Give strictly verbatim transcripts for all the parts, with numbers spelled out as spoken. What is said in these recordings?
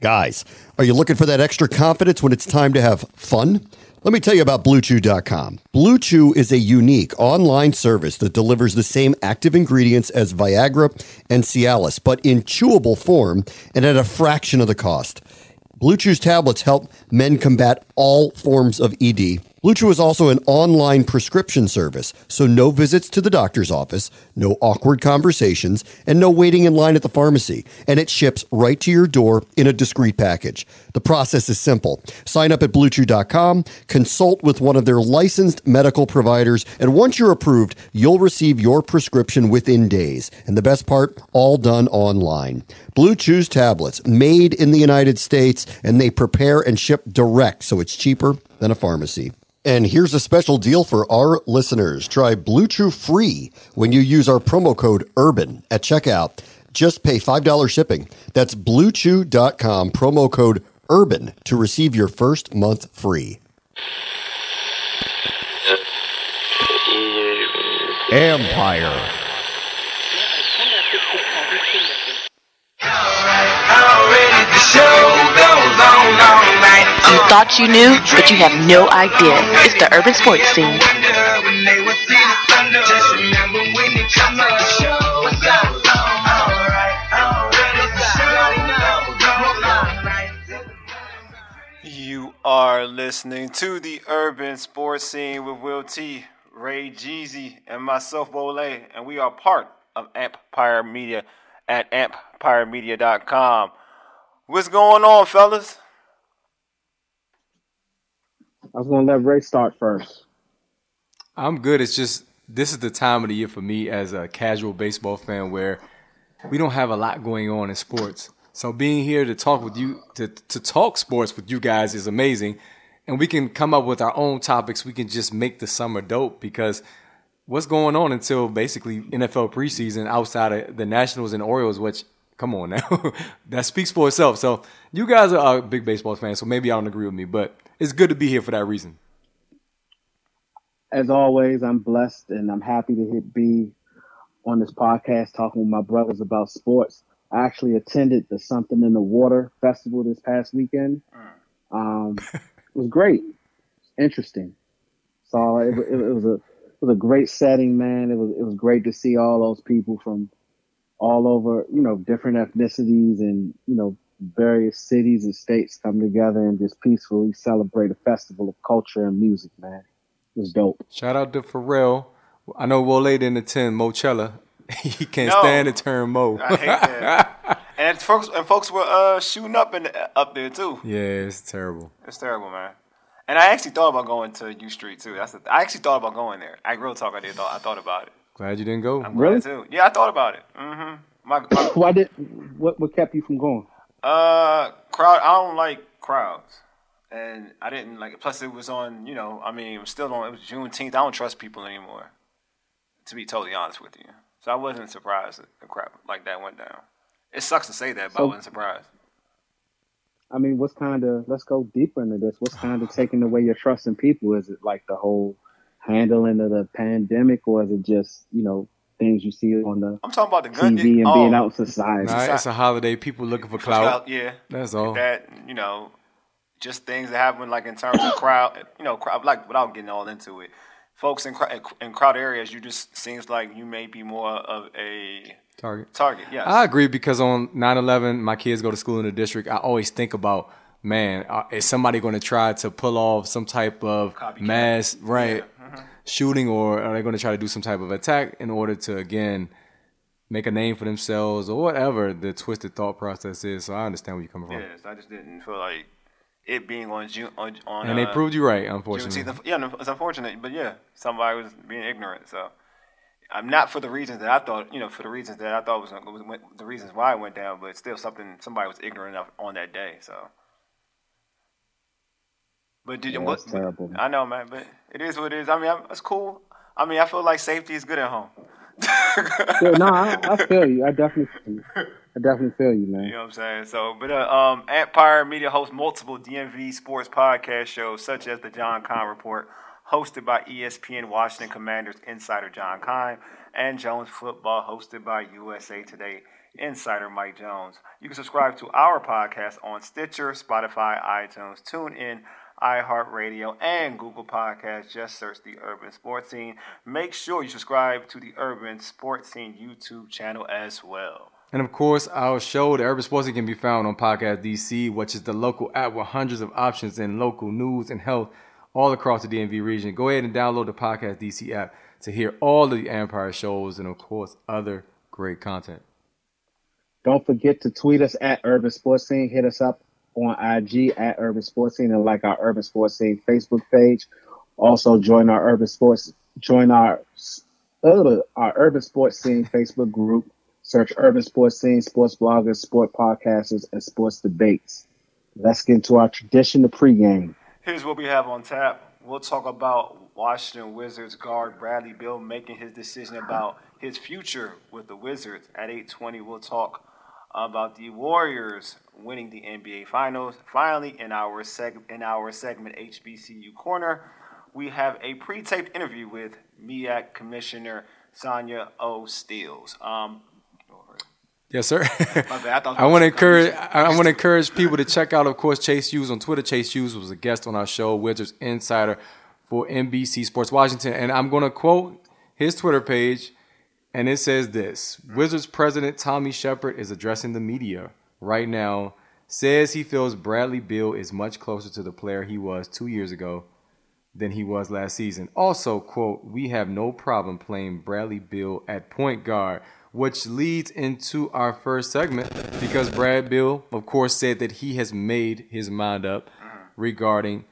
Guys, are you looking for that extra confidence when it's time to have fun? Let me tell you about Blue Chew dot com. BlueChew is a unique online service that delivers the same active ingredients as Viagra and Cialis, but in chewable form and at a fraction of the cost. BlueChew's tablets help men combat all forms of E D. BlueChew is also an online prescription service, so no visits to the doctor's office, no awkward conversations, and no waiting in line at the pharmacy. And it ships right to your door in a discreet package. The process is simple. Sign up at blue chew dot com, consult with one of their licensed medical providers, and once you're approved, you'll receive your prescription within days. And the best part, all done online. BlueChew's tablets, made in the United States, and they prepare and ship direct, so it's cheaper than a pharmacy. And here's a special deal for our listeners. Try BlueChew free when you use our promo code URBAN at checkout. Just pay five dollars shipping. That's blue chew dot com, promo code URBAN to receive your first month free. Empire. You thought you knew, but you have no idea. It's the Urban Sports Scene. You are listening to the Urban Sports Scene with Will T, Ray Jeezy, and myself, Wale, and we are part of Empire Media at empire media dot com. What's going on, fellas? I was going to let Ray start first. I'm good. It's just this is the time of the year for me as a casual baseball fan where we don't have a lot going on in sports. So being here to talk with you, to, to talk sports with you guys is amazing. And we can come up with our own topics. We can just make the summer dope because what's going on until basically N F L preseason outside of the Nationals and Orioles, which, come on now, that speaks for itself. So you guys are a big baseball fan, so maybe y'all don't agree with me, but it's good to be here for that reason. As always, I'm blessed and I'm happy to be on this podcast talking with my brothers about sports. I actually attended the Something in the Water Festival this past weekend. Um, it was great. Interesting. So it, it, it was a it was a great setting, man. It was it was great to see all those people from all over, you know, different ethnicities and, you know, various cities and states come together and just peacefully celebrate a festival of culture and music, man. It was dope. Shout out to Pharrell. I know Wale didn't attend Mochella. He can't no, stand the term Mo. I hate that. and folks and folks were uh, shooting up in the, up there too. Yeah, it's terrible. It's terrible, man. And I actually thought about going to U Street too. That's the, I actually thought about going there. I real talk, I did. Thought, I thought about it. Glad you didn't go. I'm really? Glad too. Yeah, I thought about it. Mm-hmm. My, my, Why did? What what kept you from going? Uh, crowd. I don't like crowds, and I didn't like it. Plus, it was on. You know, I mean, it was still on. It was Juneteenth. I don't trust people anymore. To be totally honest with you, so I wasn't surprised that the crap like that went down. It sucks to say that, but so, I wasn't surprised. I mean, what's kind of? Let's go deeper into this. What's kind of taking away your trust in people? Is it like the whole handling of the pandemic, or is it just you know? Things you see on the I'm talking about the gun T V di- and oh. being out in society. Nah, it's a holiday. People looking for clout. Yeah, that's all. That you know, just things that happen like in terms of crowd. You know, crowd, like without getting all into it, folks in crowd, in crowd areas, you just seems like you may be more of a target. Target. Yeah, I agree because on nine eleven, my kids go to school in the district. I always think about, man, is somebody going to try to pull off some type of copycat mass right? Yeah. Shooting, or are they going to try to do some type of attack in order to, again, make a name for themselves or whatever the twisted thought process is? So I understand where you're coming from. Yes, I just didn't feel like it being on June. On, on, and they uh, proved you right, unfortunately. June, yeah, it's unfortunate, but yeah, somebody was being ignorant. So I'm not for the reasons that I thought, you know, for the reasons that I thought was, was the reasons why it went down, but still something somebody was ignorant of on that day. So, but did yeah, what? Terrible. I know, man, but it is what it is. I mean, I'm, it's cool. I mean, I feel like safety is good at home. yeah, no, I, I feel you. I definitely, feel you. I definitely feel you, man. You know what I'm saying? So, but uh, um, Empire Media hosts multiple D M V sports podcast shows, such as the John Keim Report, hosted by E S P N Washington Commanders insider John Keim, and Jones Football, hosted by U S A Today insider Mike Jones. You can subscribe to our podcast on Stitcher, Spotify, iTunes, TuneIn, iHeartRadio, and Google Podcasts. Just search The Urban Sports Scene. Make sure you subscribe to The Urban Sports Scene YouTube channel as well. And, of course, our show, The Urban Sports Scene, can be found on Podcast D C, which is the local app with hundreds of options in local news and health all across the D M V region. Go ahead and download the Podcast D C app to hear all of the Empire shows and, of course, other great content. Don't forget to tweet us at Urban Sports Scene. Hit us up on I G at Urban Sports Scene, and like our Urban Sports Scene Facebook page. Also join our Urban Sports join our uh, our Urban Sports Scene Facebook group. Search Urban Sports Scene, sports bloggers, sport podcasters, and sports debates. Let's get into our tradition, the pregame. Here's what we have on tap. We'll talk about Washington Wizards guard Bradley Beal making his decision about his future with the Wizards. At eight twenty, we'll talk about the Warriors winning the N B A Finals. Finally, in our seg- in our segment H B C U Corner, we have a pre-taped interview with MEAC Commissioner Sonya O. Steele. Um, yes, sir. I, I want to encourage I want to encourage people to check out, of course, Chase Hughes on Twitter. Chase Hughes was a guest on our show, Wizards Insider for N B C Sports Washington, and I'm going to quote his Twitter page. And it says this: Wizards president Tommy Shepard is addressing the media right now, says he feels Bradley Beal is much closer to the player he was two years ago than he was last season. Also, quote, we have no problem playing Bradley Beal at point guard, which leads into our first segment because Brad Beal, of course, said that he has made his mind up regarding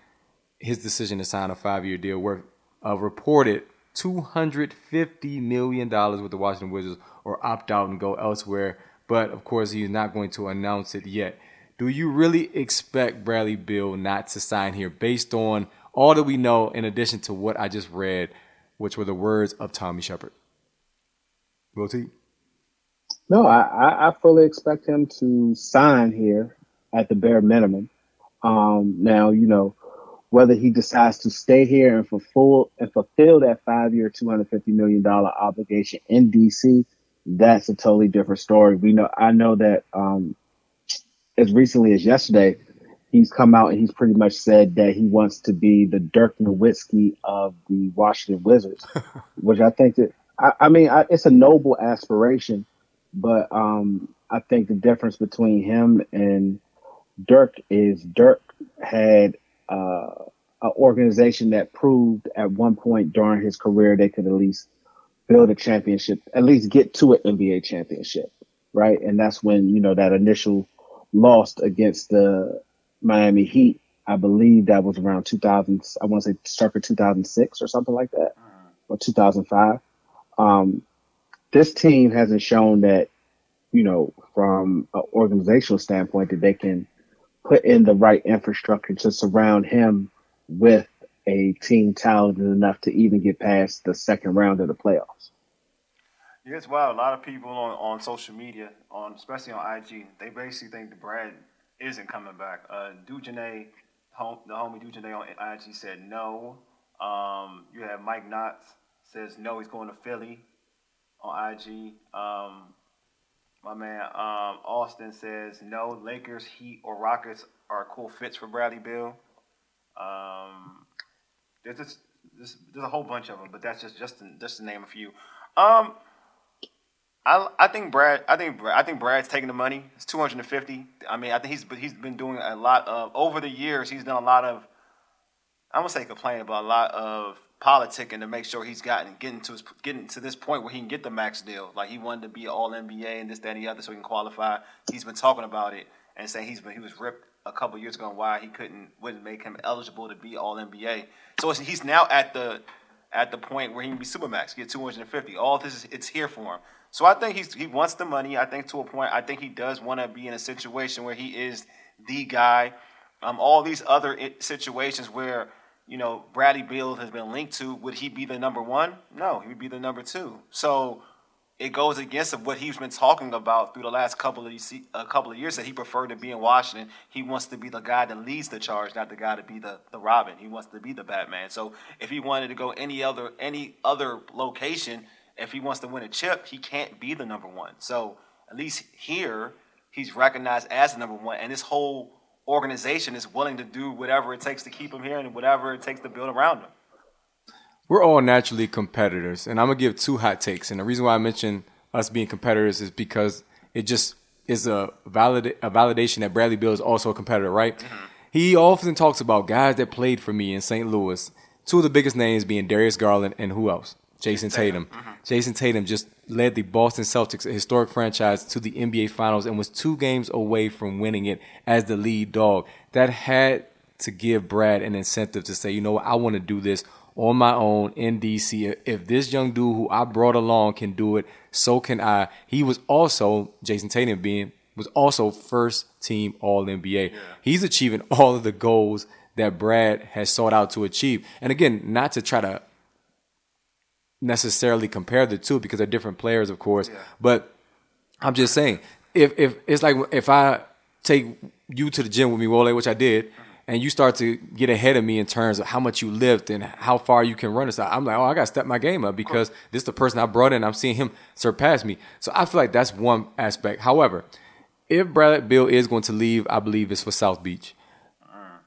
his decision to sign a five-year deal worth a reported two hundred fifty million dollars with the Washington Wizards, or opt out and go elsewhere. But, of course, he's not going to announce it yet. Do you really expect Bradley Beal not to sign here based on all that we know, in addition to what I just read, which were the words of Tommy Shepard? Will T? No, I, I fully expect him to sign here at the bare minimum. Um, now, you know, whether he decides to stay here and fulfill and fulfill that five-year, two hundred fifty million dollars obligation in D C, that's a totally different story. We know, I know that um, as recently as yesterday, he's come out and he's pretty much said that he wants to be the Dirk Nowitzki of the Washington Wizards, which I think that I, I mean I, it's a noble aspiration, but um, I think the difference between him and Dirk is Dirk had Uh, an organization that proved at one point during his career they could at least build a championship, at least get to an N B A championship, right? And that's when, you know, that initial loss against the Miami Heat, I believe that was around two thousand, I want to say circa two thousand six or something like that, or two thousand five. Um, this team hasn't shown that, you know, from an organizational standpoint that they can put in the right infrastructure to surround him with a team talented enough to even get past the second round of the playoffs. Yeah, it's wild. A lot of people on, on social media, on especially on I G, they basically think that Brad isn't coming back. Uh, Dujanay, home, the homie Dujanay on I G said no. Um, you have Mike Knotts says no, he's going to Philly on I G. Um, My man um, Austin says, no, Lakers, Heat, or Rockets are cool fits for Bradley Beal. Um, there's, just, there's, there's a whole bunch of them, but that's just just, just to name a few. Um, I I think Brad I think I think Brad's taking the money. It's two hundred fifty. I mean, I think he's he's been doing a lot of over the years. He's done a lot of I'm gonna say complaining, but a lot of politicking to make sure he's gotten getting to his, getting to this point where he can get the max deal. Like he wanted to be all N B A and this, that, and the other, so he can qualify. He's been talking about it and saying he's been he was ripped a couple years ago on why he couldn't wouldn't make him eligible to be all N B A. So it's, he's now at the at the point where he can be Supermax, get two hundred fifty. All this is, it's here for him. So I think he's he wants the money. I think to a point, I think he does want to be in a situation where he is the guy. Um, all these other situations where, you know, Bradley Beal has been linked to, would he be the number one? No, he would be the number two. So it goes against what he's been talking about through the last couple of a couple of years, that he preferred to be in Washington. He wants to be the guy that leads the charge, not the guy to be the, the Robin. He wants to be the Batman. So if he wanted to go any other any other location, if he wants to win a chip, he can't be the number one. So at least here, he's recognized as the number one, and this whole organization is willing to do whatever it takes to keep him here and whatever it takes to build around him. We're all naturally competitors, and I'm going to give two hot takes. And the reason why I mention us being competitors is because it just is a valid a validation that Bradley Beal is also a competitor, right? Mm-hmm. He often talks about guys that played for me in Saint Louis, two of the biggest names being Darius Garland and who else? Jason Tatum. Mm-hmm. Jason Tatum just led the Boston Celtics, a historic franchise, to the N B A Finals and was two games away from winning it as the lead dog. That had to give Brad an incentive to say, you know what, I want to do this on my own in D C. If this young dude who I brought along can do it, so can I. He was also, Jason Tatum being, was also first team All N B A. Yeah. He's achieving all of the goals that Brad has sought out to achieve. And again, not to try to necessarily compare the two because they're different players, of course. Yeah. But I'm just saying, if if it's like if I take you to the gym with me, Wale, which I did, and you start to get ahead of me in terms of how much you lift and how far you can run, and stuff, I'm like, oh, I got to step my game up because this is the person I brought in. I'm seeing him surpass me. So I feel like that's one aspect. However, if Bradley Beal is going to leave, I believe it's for South Beach.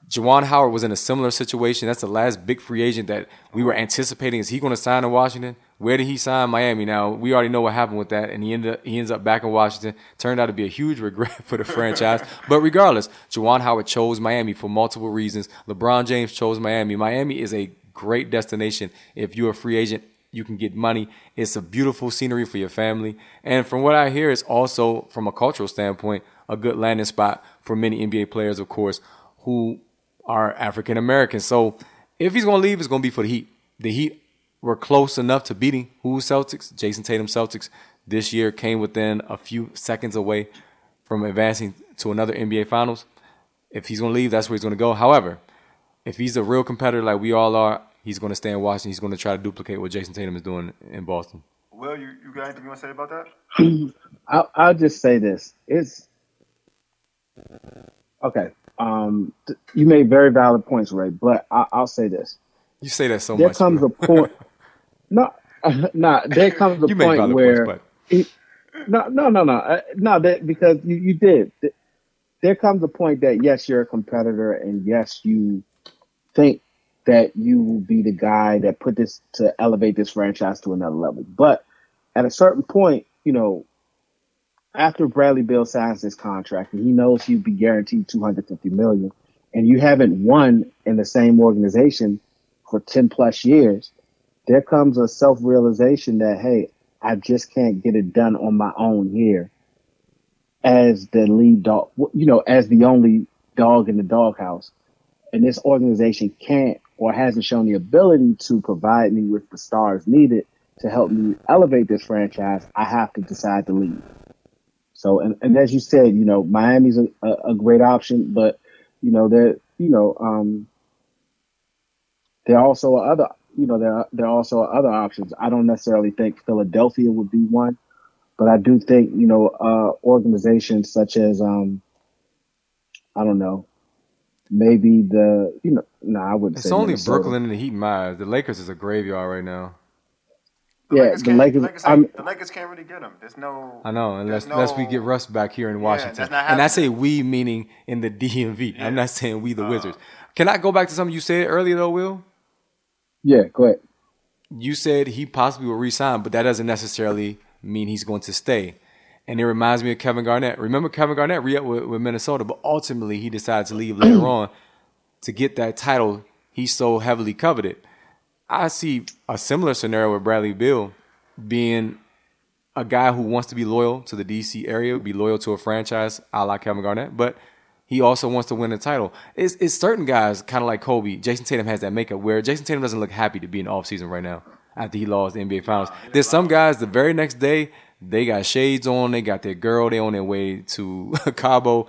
Juwan Howard was in a similar situation. That's the last big free agent that we were anticipating. Is he going to sign in Washington? Where did he sign? Miami. Now, we already know what happened with that, and he ended up, he ends up back in Washington. Turned out to be a huge regret for the franchise. But regardless, Juwan Howard chose Miami for multiple reasons. LeBron James chose Miami. Miami is a great destination. If you're a free agent, you can get money. It's a beautiful scenery for your family. And from what I hear, it's also, from a cultural standpoint, a good landing spot for many N B A players, of course, who are African Americans. So if he's going to leave, it's going to be for the Heat. The Heat were close enough to beating who Celtics? Jason Tatum Celtics this year came within a few seconds away from advancing to another N B A Finals. If he's going to leave, that's where he's going to go. However, if he's a real competitor like we all are, he's going to stay in Washington. He's going to try to duplicate what Jason Tatum is doing in Boston. Will, you, you got anything you want to say about that? I'll, I'll just say this. It's okay. Um, th- you made very valid points, Ray, but I- I'll say this. You say that so there much. There comes bro. a point. No, uh, no. There comes a you point where. Points, it, no, no, no, no, uh, no. That, because you, you did. There comes a point that yes, you're a competitor, and yes, you think that you will be the guy that put this to elevate this franchise to another level. But at a certain point, you know, after Bradley Beal signs this contract and he knows he'll be guaranteed two hundred fifty million dollars and you haven't won in the same organization for ten plus years, there comes a self-realization that, hey, I just can't get it done on my own here as the lead dog, you know, as the only dog in the doghouse. And this organization can't or hasn't shown the ability to provide me with the stars needed to help me elevate this franchise. I have to decide to leave. So, and, and as you said, you know, Miami's a, a, a great option, but, you know, there, you know, um, there are also other, you know, there are, there are also other options. I don't necessarily think Philadelphia would be one, but I do think, you know, uh, organizations such as, um, I don't know, maybe the, you know, no, nah, I wouldn't it's say. It's only Minnesota. Brooklyn and the Heat, my the Lakers is a graveyard right now. The yeah, Lakers the, Lakers, Lakers the Lakers can't really get them. There's no. I know, unless, no, unless we get Russ back here in Washington. Yeah, and I say we, meaning in the D M V. Yeah. I'm not saying we, the uh, Wizards. Can I go back to something you said earlier, though, Will? Yeah, go ahead. You said he possibly will resign, but that doesn't necessarily mean he's going to stay. And it reminds me of Kevin Garnett. Remember, Kevin Garnett re-upped with, with Minnesota, but ultimately he decided to leave later on to get that title he so heavily coveted. I see a similar scenario with Bradley Beal being a guy who wants to be loyal to the D C area, be loyal to a franchise a la Kevin Garnett, but He also wants to win a title. It's, it's certain guys, kind of like Kobe. Jason Tatum has that makeup where Jason Tatum doesn't look happy to be in the offseason right now after he lost the N B A Finals. There's some guys the very next day, they got shades on, they got their girl, they on their way to Cabo.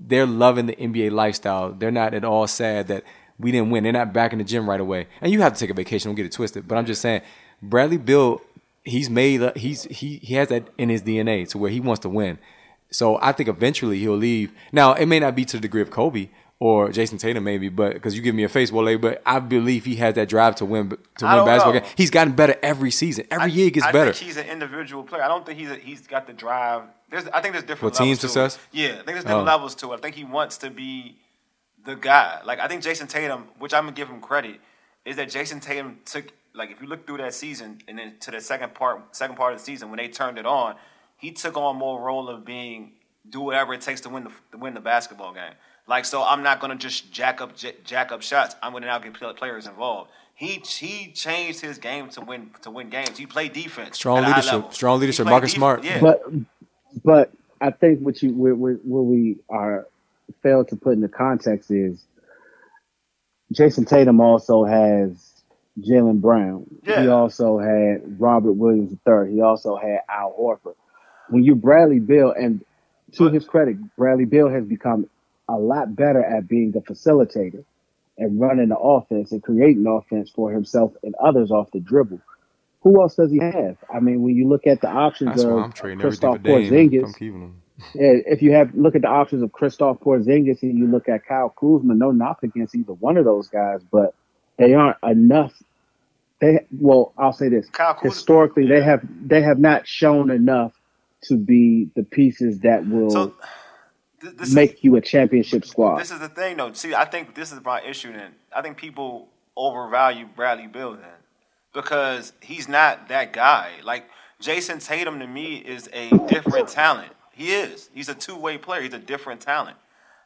They're loving the N B A lifestyle. They're not at all sad that we didn't win. They're not back in the gym right away. And you have to take a vacation, don't get it twisted. But I'm just saying, Bradley Beal, he's made, he's he he has that in his D N A to where he wants to win. So I think eventually he'll leave. Now, it may not be to the degree of Kobe or Jason Tatum, maybe, but because you give me a face, Wale, but I believe he has that drive to win to I win basketball games. He's gotten better every season. Every I, year he gets I better. I think he's an individual player. I don't think he's a, he's got the drive. There's, I think there's different For levels team success? To it. Yeah, I think there's different oh. levels to it. I think he wants to be the guy. Like, I think Jason Tatum, which I'm going to give him credit, is that Jason Tatum took, like, if you look through that season and then to the second part, second part of the season when they turned it on, he took on more role of being do whatever it takes to win the to win the basketball game. Like, so I'm not gonna just jack up j- jack up shots. I'm gonna now get players involved. He he changed his game to win to win games. He played defense. Strong leadership. Strong leadership. Marcus def- Smart. Yeah. But but I think what you what, what we are failed to put into context is Jason Tatum also has Jaylen Brown. Yeah. He also had Robert Williams the third. He also had Al Horford. When you Bradley Beal, and to his credit, Bradley Beal has become a lot better at being the facilitator and running the offense and creating offense for himself and others off the dribble. Who else does he have? I mean, when you look at the options That's of Kristaps Porzingis, I'm keeping him. if you have look at the options of Kristaps Porzingis and you look at Kyle Kuzma, no knock against either one of those guys, but they aren't enough. They well, I'll say this: historically, they have they have not shown enough to be the pieces that will so, th- make is, you a championship squad. This is the thing, though. See, I think this is my issue then. I think people overvalue Bradley Beal then because he's not that guy. Like, Jason Tatum to me is a different talent. He is. He's a two-way player. He's a different talent.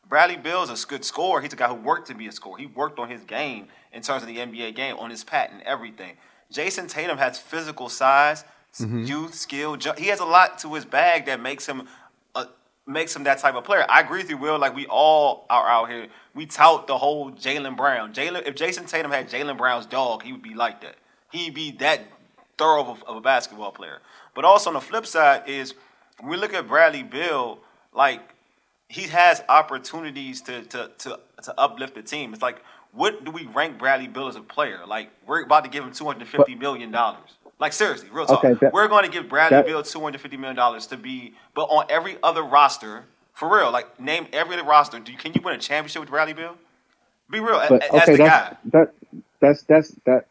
Bradley Beal's a good scorer. He's a guy who worked to be a scorer. He worked on his game in terms of the N B A game, on his patent, everything. Jason Tatum has physical size, Mm-hmm. youth, skill. He has a lot to his bag that makes him uh, makes him that type of player. I agree with you, Will. Like, we all are out here. We tout the whole Jaylen Brown. Jaylen, if Jason Tatum had Jaylen Brown's dog, he would be like that. He'd be that thorough of, of a basketball player. But also on the flip side is when we look at Bradley Beal, like, he has opportunities to to to, to uplift the team. It's like, what do we rank Bradley Beal as a player? Like, we're about to give him two hundred fifty million dollars. Like, seriously, real talk. Okay, that, We're going to give Bradley that, Beal two hundred fifty million dollars to be, but on every other roster, for real, like, name every other roster. Do you, can you win a championship with Bradley Beal? Be real, but, as, okay, as the that's, guy. That, that's that's that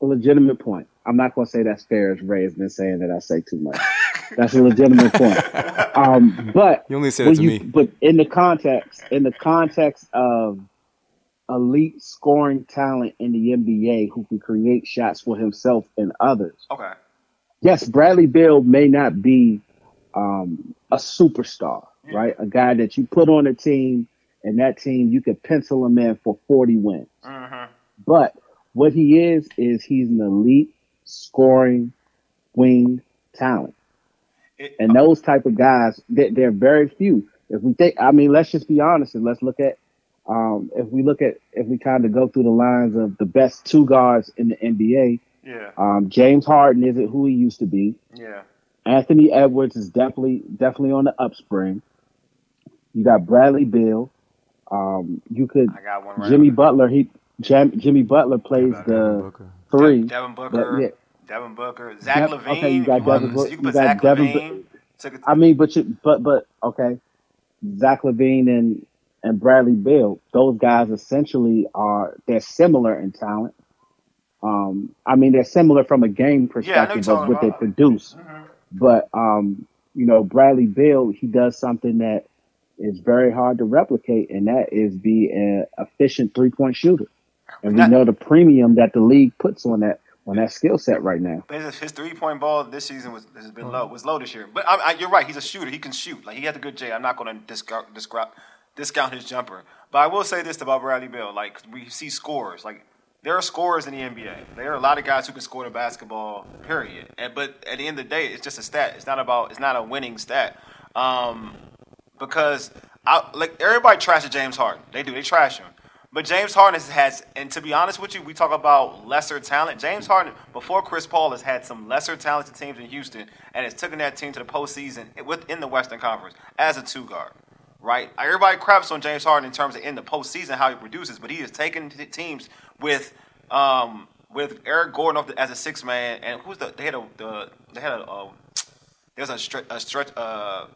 a legitimate point. I'm not going to say that's fair, as Ray has been saying that I say too much. That's a legitimate point. Um, but you only said it to you, me. But in the context, in the context of elite scoring talent in the N B A who can create shots for himself and others. Okay. Yes, Bradley Beal may not be um, a superstar, yeah. right? A guy that you put on a team, and that team, you could pencil him in for forty wins. Uh-huh. But what he is, is he's an elite scoring wing talent. It, and okay. those type of guys, they, they're very few. If we think, I mean, let's just be honest and let's look at Um, if we look at, if we kind of go through the lines of the best two guards in the N B A, yeah. um, James Harden isn't who he used to be. Yeah. Anthony Edwards is definitely definitely on the upspring. You got Bradley Beal. Um, you could I got one right Jimmy right. Butler. He Jam, Jimmy Butler plays the Devin three. Devin Booker. But, yeah. Devin Booker. Zach Dev, Levine. Okay, you got you Devin Booker. You got Zach Devin Levine. B- I mean, but you, but but okay, Zach Levine and. And Bradley Beal, those guys essentially are, they're similar in talent. Um, I mean, they're similar from a game perspective yeah, of what they produce. Mm-hmm. But, um, you know, Bradley Beal, he does something that is very hard to replicate, and that is be an efficient three-point shooter. And Not, we know the premium that the league puts on that on that skill set right now. His three-point ball this season was, has been low, was low this year. But I, I, you're right, he's a shooter. He can shoot. Like, he has a good J. I'm not going to discard, describe discount his jumper. But I will say this about Bradley Beal. Like, we see scorers. Like, there are scorers in the N B A. There are a lot of guys who can score the basketball, period. And, but at the end of the day, it's just a stat. It's not about – it's not a winning stat. Um, because I, like everybody trashes James Harden. They do. They trash him. But James Harden has, and to be honest with you, we talk about lesser talent. James Harden, before Chris Paul, has had some lesser talented teams in Houston and has taken that team to the postseason within the Western Conference as a two-guard, right? Everybody craps on James Harden in terms of in the postseason how he produces, but he has taken teams with um, with Eric Gordon off the, as a sixth man, and who's the they had a the, they had a uh, there's a stretch a stretch uh.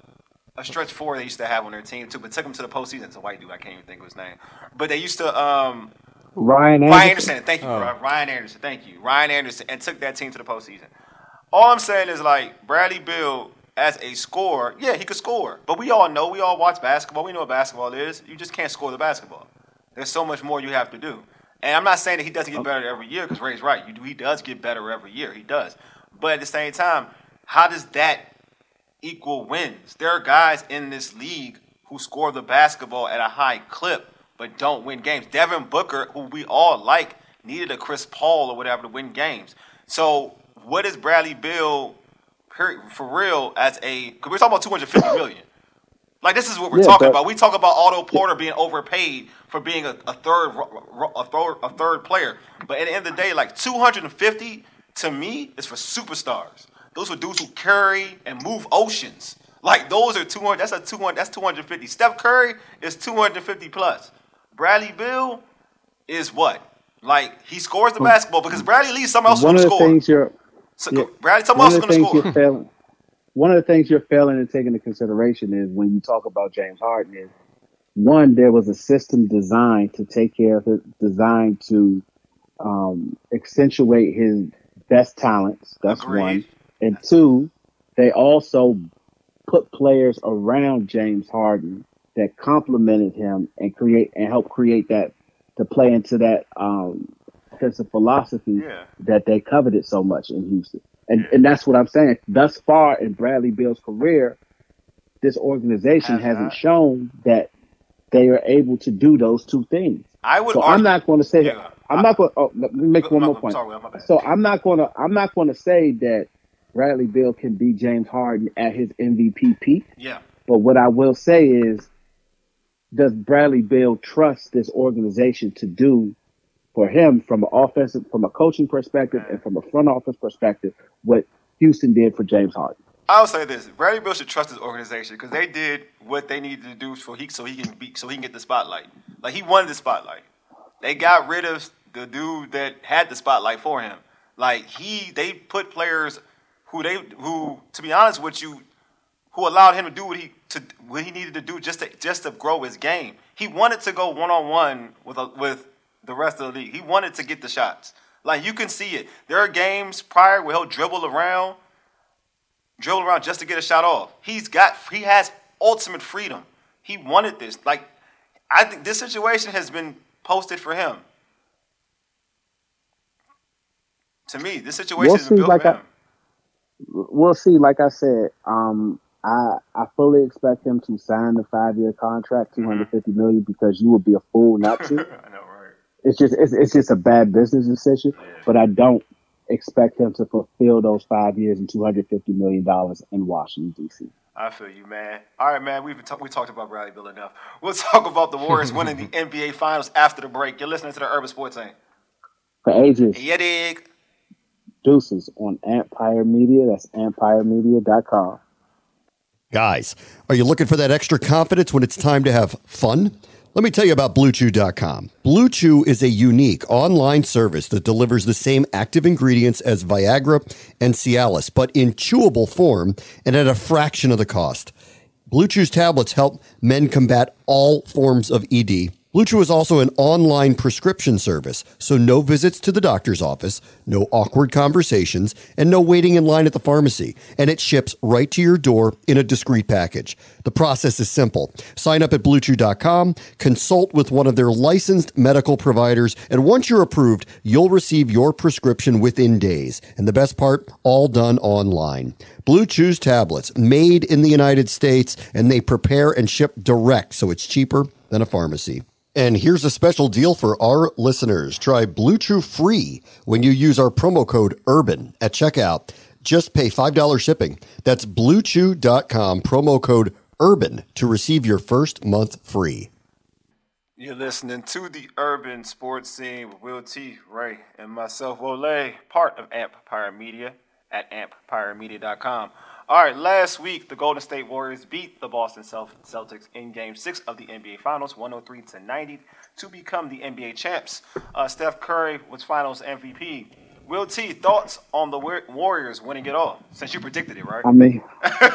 A stretch four they used to have on their team too, but took him to the postseason. It's a white dude. I can't even think of his name. But they used to um, Ryan Anderson. Ryan Anderson. Thank you, oh. Ryan Anderson. Thank you, Ryan Anderson, and took that team to the postseason. All I'm saying is like Bradley Beal as a scorer. Yeah, he could score, but we all know, we all watch basketball. We know what basketball is. You just can't score the basketball. There's so much more you have to do. And I'm not saying that he doesn't get better every year because Ray's right. You do. He does get better every year. He does. But at the same time, how does that equal wins? There are guys in this league who score the basketball at a high clip but don't win games. Devin Booker, who we all like, needed a Chris Paul or whatever to win games. So what is Bradley Beal for real as a – because we're talking about two hundred fifty million dollars. Like, this is what we're yeah, talking about. We talk about Otto Porter being overpaid for being a, a, third, a, third, a third player. But at the end of the day, like, two hundred fifty to me is for superstars. Those are dudes who carry and move oceans. Like, those are two hundred. That's a two hundred. That's two hundred fifty. Steph Curry is two hundred fifty plus. Bradley Beal is what? Like, he scores the basketball because Bradley Lee, someone else going to score. Things you're, so, yeah, Bradley, someone else is going to score. Failing, one of the things you're failing to take into consideration is when you talk about James Harden is, one, there was a system designed to take care of his, designed to um, accentuate his best talents. That's Agreed. One. And two, they also put players around James Harden that complemented him and create and help create that to play into that um, sense of philosophy yeah. that they coveted so much in Houston. And and that's what I'm saying. Thus far in Bradley Beal's career, this organization that's hasn't not. shown that they are able to do those two things. I would. So argue, I'm not going to say yeah, that. I'm I, not going. Oh, let me make one my, more point. Sorry, so I'm not going to. I'm not going to say that Bradley Beal can be James Harden at his M V P peak. Yeah. But what I will say is, does Bradley Beal trust this organization to do for him from an offensive, from a coaching perspective, and from a front office perspective, what Houston did for James Harden? I'll say this: Bradley Beal should trust his organization because they did what they needed to do for he so he can be so he can get the spotlight. Like, he wanted the spotlight. They got rid of the dude that had the spotlight for him. Like he, they put players who they who to be honest with you, who allowed him to do what he to what he needed to do just to just to grow his game. He wanted to go one on one with a, with the rest of the league. He wanted to get the shots. Like, you can see it. There are games prior where he'll dribble around, dribble around just to get a shot off. He's got he has ultimate freedom. He wanted this. Like, I think this situation has been posted for him. To me, this situation we'll has been built like for him. I- We'll see. Like I said, um, I I fully expect him to sign the five year contract, two hundred fifty million, because you would be a fool not to. I know, right? It's just it's, it's just a bad business decision. Yeah. But I don't expect him to fulfill those five years and two hundred fifty million dollars in Washington D C. I feel you, man. All right, man. We've been talk- we talked about Bradley Beal enough. We'll talk about the Warriors winning the N B A Finals after the break. You're listening to the Urban Sports Scene for ages. Yeah, dig. Deuces on Empire Media. That's empire media dot com. Guys, are you looking for that extra confidence when it's time to have fun? Let me tell you about blue chew dot com. BlueChew is a unique online service that delivers the same active ingredients as Viagra and Cialis, but in chewable form and at a fraction of the cost. BlueChew's tablets help men combat all forms of E D. BlueChew is also an online prescription service, so no visits to the doctor's office, no awkward conversations, and no waiting in line at the pharmacy. And it ships right to your door in a discreet package. The process is simple. Sign up at blue chew dot com, consult with one of their licensed medical providers, and once you're approved, you'll receive your prescription within days. And the best part, all done online. BlueChew's tablets, made in the United States, and they prepare and ship direct, so it's cheaper than a pharmacy. And here's a special deal for our listeners. Try BlueChew free when you use our promo code URBAN at checkout. Just pay five dollars shipping. That's blue chew dot com, promo code Urban to receive your first month free. You're listening to the Urban Sports Scene with Will T, Ray, and myself, Wale, part of Empire Media at empire media dot com. All right, last week, the Golden State Warriors beat the Boston Celtics in Game six of the N B A Finals, one oh three to ninety, to become the N B A champs. Uh, Steph Curry was Finals M V P. Will T, thoughts on the Warriors winning it all, since you predicted it, right? I mean,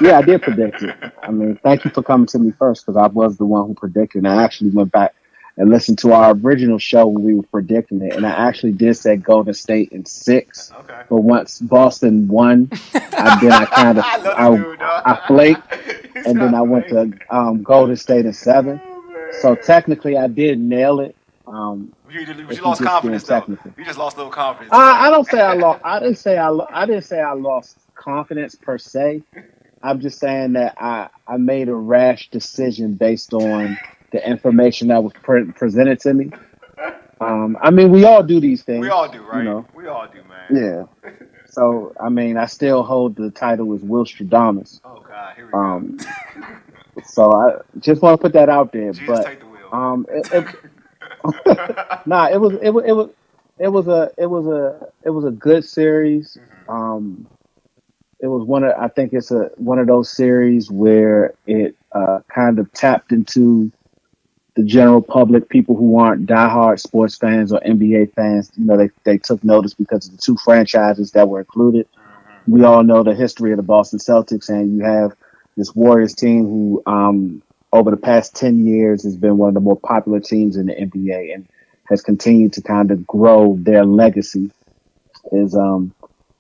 yeah, I did predict it. I mean, thank you for coming to me first, because I was the one who predicted, and I actually went back and listened to our original show when we were predicting it, and I actually did say Golden State in six. Okay. But once Boston won, I then I kind of I, I, I flaked, and then I went to um, Golden State in seven. Oh, so technically, I did nail it. Um, you, you, you lost confidence, though. You just lost a little confidence. I, I don't say I lost. I didn't say I. Lo- I didn't say I lost confidence per se. I'm just saying that I I made a rash decision based on the information that was pre- presented to me. Um, I mean, we all do these things. We all do, right? You know? We all do, man. Yeah. So, I mean, I still hold the title as Will Stradamus. Oh, God. Here we um, go. So, I just want to put that out there. Jesus, but, take the wheel. Um, it, it, nah, it was, it was, it was, it was a, it was a, it was a good series. Mm-hmm. Um, it was one of, I think it's a, one of those series where it uh, kind of tapped into the general public, people who aren't diehard sports fans or N B A fans. You know, they, they took notice because of the two franchises that were included. We all know the history of the Boston Celtics, and you have this Warriors team who, um, over the past ten years, has been one of the more popular teams in the N B A and has continued to kind of grow their legacy as um,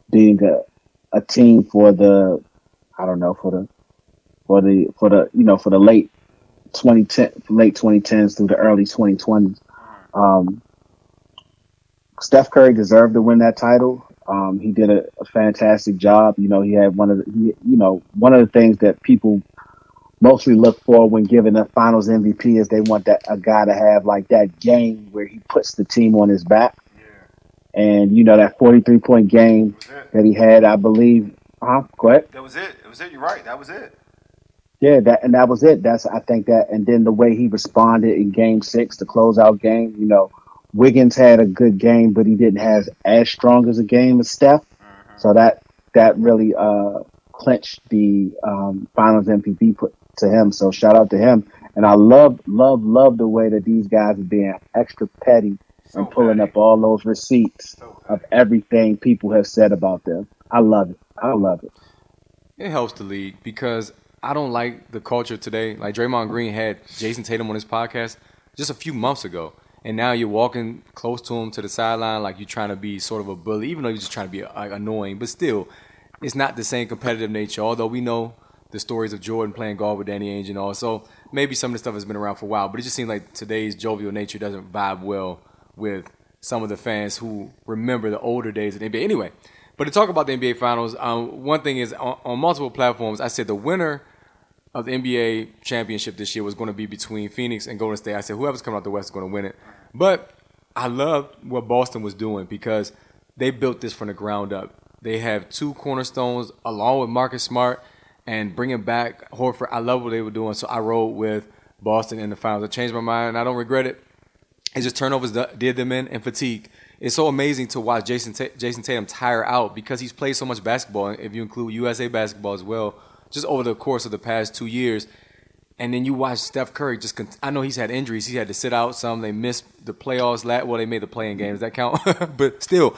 being a, a team for the, I don't know, for the, for the, for the, you know, for the late twenty ten, late twenty tens through the early twenty twenties. Um, Steph Curry deserved to win that title. Um, he did a, a fantastic job. You know, he had one of the, he, you know, one of the things that people mostly look for when giving a Finals M V P is they want that a guy to have like that game where he puts the team on his back. Yeah. And you know that forty-three point game that he had, I believe. Huh? Go ahead. That was it. It was it. You're right. That was it. Yeah, that and that was it. That's I think that, and then the way he responded in Game Six, the closeout game. You know, Wiggins had a good game, but he didn't have as strong as a game as Steph. Mm-hmm. So that that really uh, clinched the um, Finals M V P put to him. So shout out to him. And I love, love, love the way that these guys are being extra petty so and pulling petty. up all those receipts so of everything people have said about them. I love it. I love it. It helps the league because I don't like the culture today. Like Draymond Green had Jason Tatum on his podcast just a few months ago, and now you're walking close to him to the sideline like you're trying to be sort of a bully, even though you're just trying to be like, annoying. But still, it's not the same competitive nature, although we know the stories of Jordan playing golf with Danny Ainge and all. So maybe some of the stuff has been around for a while, but it just seems like today's jovial nature doesn't vibe well with some of the fans who remember the older days of the N B A. Anyway, but to talk about the N B A Finals, um, one thing is on, on multiple platforms, I said the winner of the N B A championship this year was going to be between Phoenix and Golden State. I said whoever's coming out the West is going to win it. But I love what Boston was doing because they built this from the ground up. They have two cornerstones along with Marcus Smart and bringing back Horford. I love what they were doing, so I rode with Boston in the Finals. I changed my mind, and I don't regret it. It's just turnovers did them in and fatigue. It's so amazing to watch Jason T- Jason Tatum tire out because he's played so much basketball, if you include U S A basketball as well, just over the course of the past two years. And then you watch Steph Curry just con- – I know he's had injuries. He had to sit out some. They missed the playoffs. Well, they made the play-in games. Does that count? But still,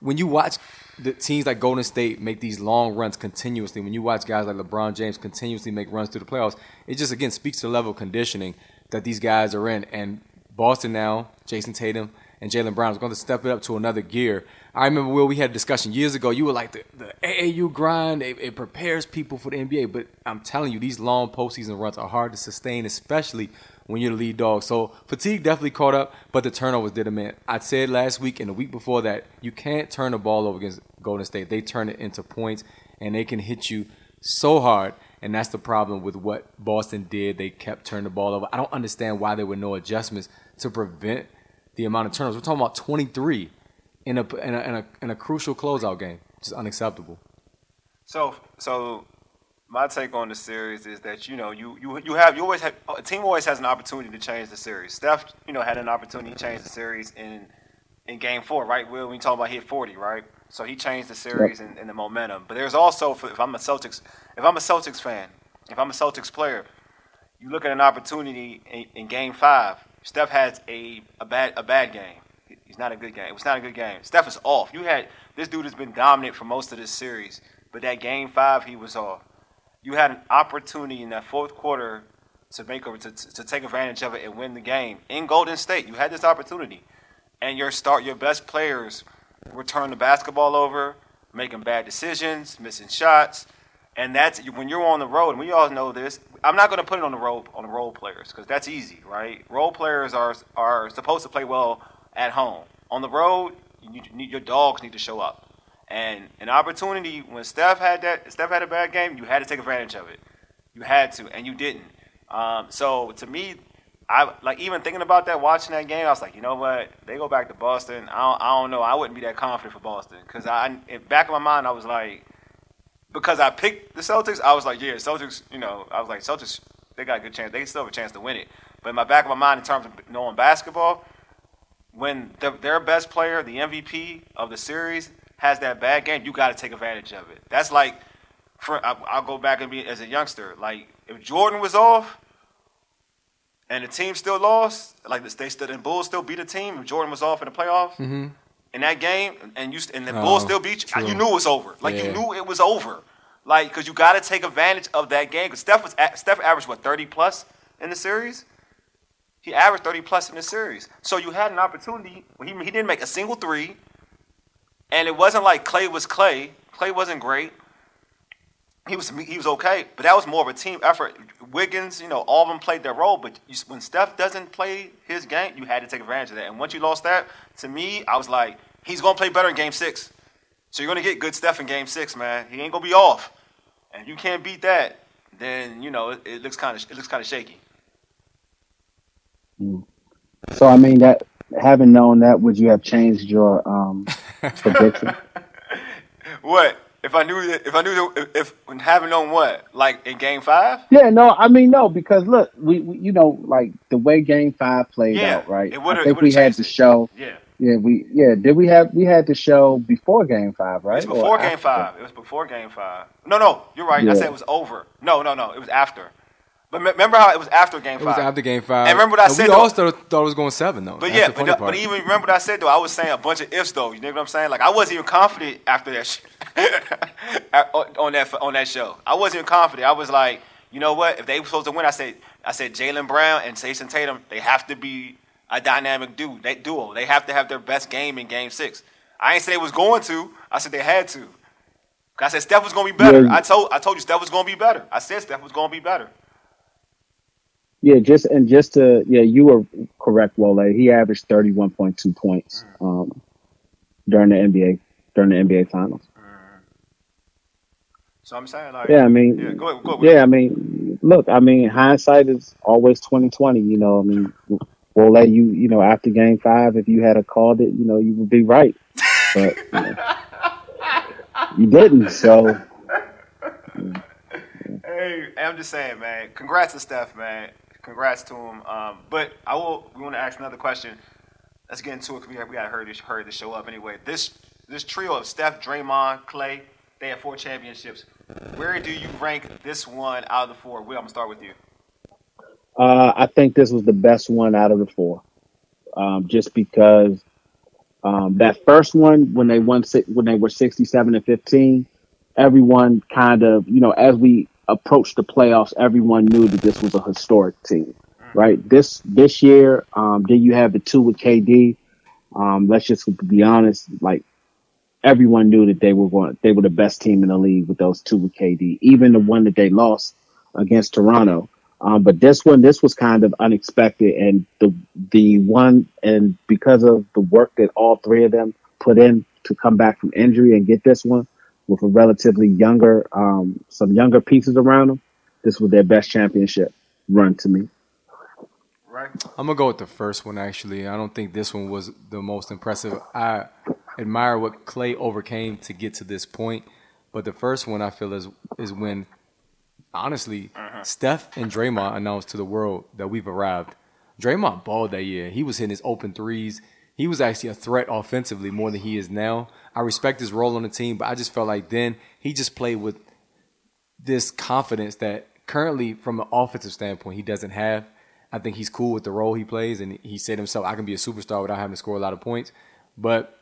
when you watch the teams like Golden State make these long runs continuously, when you watch guys like LeBron James continuously make runs through the playoffs, it just, again, speaks to the level of conditioning that these guys are in. And Boston now, Jason Tatum – and Jaylen Brown is going to step it up to another gear. I remember, Will, we had a discussion years ago. You were like, the, the A A U grind, it, it prepares people for the N B A. But I'm telling you, these long postseason runs are hard to sustain, especially when you're the lead dog. So fatigue definitely caught up, but the turnovers did them in. I said last week and the week before that, you can't turn the ball over against Golden State. They turn it into points, and they can hit you so hard. And that's the problem with what Boston did. They kept turning the ball over. I don't understand why there were no adjustments to prevent the amount of turnovers. We're talking about twenty-three in a in a, in a in a crucial closeout game. Just unacceptable. So so my take on the series is that, you know, you you you have you always have a team always has an opportunity to change the series. Steph, you know, had an opportunity to change the series in in game four, right? Will, we talking about hit forty, right? So he changed the series and, and the momentum. But there's also, if I'm a Celtics, if I'm a Celtics fan, if I'm a Celtics player, you look at an opportunity in, in game five. Steph has a, a bad a bad game. He's not a good game. It was not a good game. Steph is off. You had this dude has been dominant for most of this series, but that game five he was off. You had an opportunity in that fourth quarter to make to, to take advantage of it and win the game in Golden State. You had this opportunity, and your start your best players were turning the basketball over, making bad decisions, missing shots. And that's when you're on the road, and we all know this. I'm not going to put it on the role on the role players because that's easy, right? Role players are are supposed to play well at home. On the road, you need, your dogs need to show up. And an opportunity when Steph had that, Steph had a bad game, you had to take advantage of it. You had to, and you didn't. Um, so to me, I like even thinking about that, watching that game, I was like, you know what? They go back to Boston. I don't, I don't know. I wouldn't be that confident for Boston because I, in back of my mind, I was like. Because I picked the Celtics, I was like, yeah, Celtics, you know, I was like, Celtics, they got a good chance. They still have a chance to win it. But in my back of my mind, in terms of knowing basketball, when the, their best player, the M V P of the series, has that bad game, you got to take advantage of it. That's like, for, I, I'll go back and be as a youngster. Like, if Jordan was off and the team still lost, like they still, the Bulls still beat a team, if Jordan was off in the playoffs, mm-hmm. in that game, and you and the oh, Bulls still beat you, true. You knew it was over. Like, yeah. you knew it was over. Like, because you got to take advantage of that game. Because Steph, was at, Steph averaged, what, thirty-plus in the series? He averaged thirty-plus in the series. So you had an opportunity. He, he didn't make a single three. And it wasn't like Clay was Clay. Clay wasn't great. He was he was okay. But that was more of a team effort. Wiggins, you know, all of them played their role. But you, when Steph doesn't play his game, you had to take advantage of that. And once you lost that, to me, I was like, he's going to play better in game six. So you're going to get good Steph in game six, man. He ain't going to be off. And if you can't beat that, then, you know, it, it looks kind of it looks kind of shaky. So, I mean, that having known that, would you have changed your um, prediction? What? If I knew that, if I knew that, if, if having known what, like in game five? Yeah, no, I mean, no, because look, we, we you know, like the way game five played yeah, out, right? It I think it we had to show. Yeah. Yeah, we yeah. Did we have we had the show before Game Five, right? It was before or Game after? Five. It was before Game Five. No, no, you're right. Yeah. I said it was over. No, no, no. It was after. But m- remember how it was after Game Five. It was after Game Five. And remember what I and said. We all thought it was going seven though. But that's yeah, but, the, but even remember what I said though. I was saying a bunch of ifs though. You know what I'm saying? Like I wasn't even confident after that sh- on that on that show. I wasn't even confident. I was like, you know what? If they were supposed to win, I said I said Jaylen Brown and Jason Tatum, they have to be. A dynamic duo. They, duo. They have to have their best game in game six. I ain't say they was going to. I said they had to. I said Steph was going to be better. Yeah. I told I told you Steph was going to be better. I said Steph was going to be better. Yeah, just and just to, yeah, you were correct, Wale. He averaged thirty-one point two points mm. um, during the N B A during the N B A Finals. Mm. So I'm saying, like, yeah, I mean, yeah, go ahead, go ahead. yeah, I mean, look, I mean, hindsight is always twenty twenty. You know, I mean. We'll let you, you know, after game five, if you had a called it, you know, you would be right. But you, know, you didn't, so. Yeah. Hey, I'm just saying, man, congrats to Steph, man. Congrats to him. Um, but I will, we want to ask another question. Let's get into it because we got to hurry, hurry this show up anyway. This this trio of Steph, Draymond, Clay, they have four championships. Where do you rank this one out of the four? Will, I'm going to start with you. Uh, I think this was the best one out of the four, um, just because um, that first one when they won when they were sixty-seven and fifteen, everyone kind of you know as we approached the playoffs, everyone knew that this was a historic team, right? This this year, um, then you have the two with K D. Um, let's just be honest, like everyone knew that they were going, they were the best team in the league with those two with K D, even the one that they lost against Toronto. Um, but this one, this was kind of unexpected, and the the one, and because of the work that all three of them put in to come back from injury and get this one with a relatively younger, um, some younger pieces around them, this was their best championship run to me. Right. I'm gonna go with the first one actually. I don't think this one was the most impressive. I admire what Clay overcame to get to this point, but the first one I feel is is when honestly, uh-huh. Steph and Draymond announced to the world that we've arrived. Draymond balled that year. He was hitting his open threes. He was actually a threat offensively more than he is now. I respect his role on the team, but I just felt like then he just played with this confidence that currently from an offensive standpoint he doesn't have. I think he's cool with the role he plays, and he said himself, I can be a superstar without having to score a lot of points. But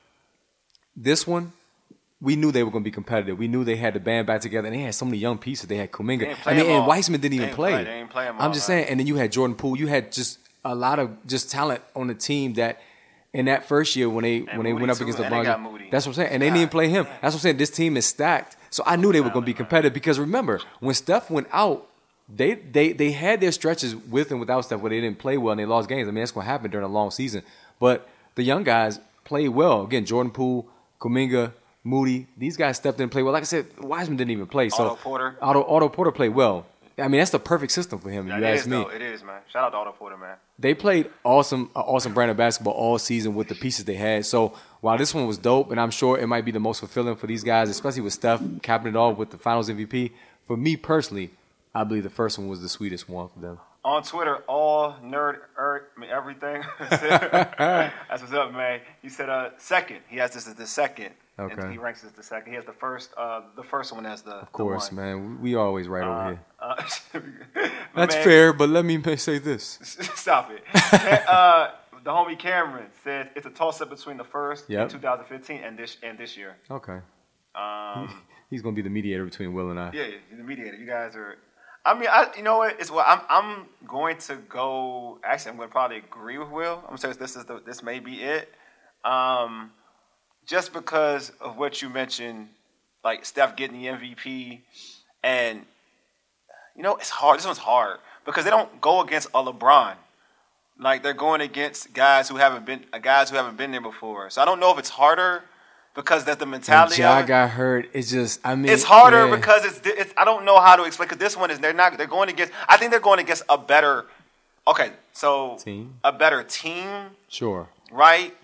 this one, we knew they were going to be competitive. We knew they had the band back together, and they had so many young pieces. They had Kuminga. I mean, and Weissman didn't even play. They didn't play him all. I'm just saying. And then you had Jordan Poole. You had just a lot of just talent on the team that in that first year when they when they went up against LeBron, that's what I'm saying. And they didn't play him. That's what I'm saying. This team is stacked. So I knew they were going to be competitive because remember, when Steph went out, they they they had their stretches with and without Steph where they didn't play well and they lost games. I mean, that's going to happen during a long season. But the young guys played well. Again, Jordan Poole, Kuminga, Moody, these guys stepped in and played well. Like I said, Wiseman didn't even play. So Otto Porter. Otto, Otto Porter played well. I mean, that's the perfect system for him, if yeah, you ask is, me. Though. It is, man. Shout out to Otto Porter, man. They played awesome uh, awesome brand of basketball all season with the pieces they had. So while this one was dope, and I'm sure it might be the most fulfilling for these guys, especially with Steph capping it off with the Finals M V P, for me personally, I believe the first one was the sweetest one for them. On Twitter, all nerd, er, I mean, everything. That's what's up, man. You said uh, second. He has this as the second. Okay. And he ranks as the second. He has the first. Uh, the first one as the. Of course, the man. We always right uh, over here. Uh, That's man, fair, but let me say this. Stop it. uh, the homie Cameron said it's a toss-up between the first yep. in twenty fifteen and this and this year. Okay. Um, he's gonna be the mediator between Will and I. Yeah, yeah, he's the mediator. You guys are. I mean, I, you know what? It's well, I'm I'm going to go. Actually, I'm going to probably agree with Will. I'm serious. This is the, this may be it. Um, just because of what you mentioned, like Steph getting the M V P, and you know, it's hard. This one's hard because they don't go against a LeBron. Like they're going against guys who haven't been guys who haven't been there before. So I don't know if it's harder. Because that's the mentality. When Ja got hurt. It's just, I mean, it's harder yeah. because it's, it's. I don't know how to explain. Because this one is they're not. They're going against. I think they're going against a better. Okay, so team. a better team. Sure. Right.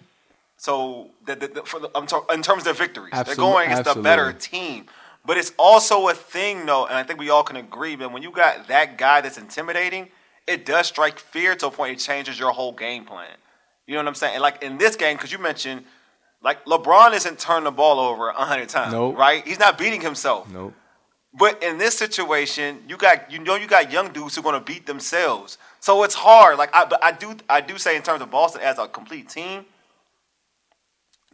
So the, the, the, for the, I'm talk, in terms of their victories, Absolute, they're going against absolutely. a better team. But it's also a thing, though, and I think we all can agree. But when you got that guy that's intimidating, it does strike fear to a point. It changes your whole game plan. You know what I'm saying? And like in this game, because you mentioned. Like, LeBron isn't turning the ball over a hundred times, nope. right? He's not beating himself. Nope. But in this situation, you got you know you got young dudes who are going to beat themselves. So it's hard. Like, I, but I do I do say in terms of Boston as a complete team,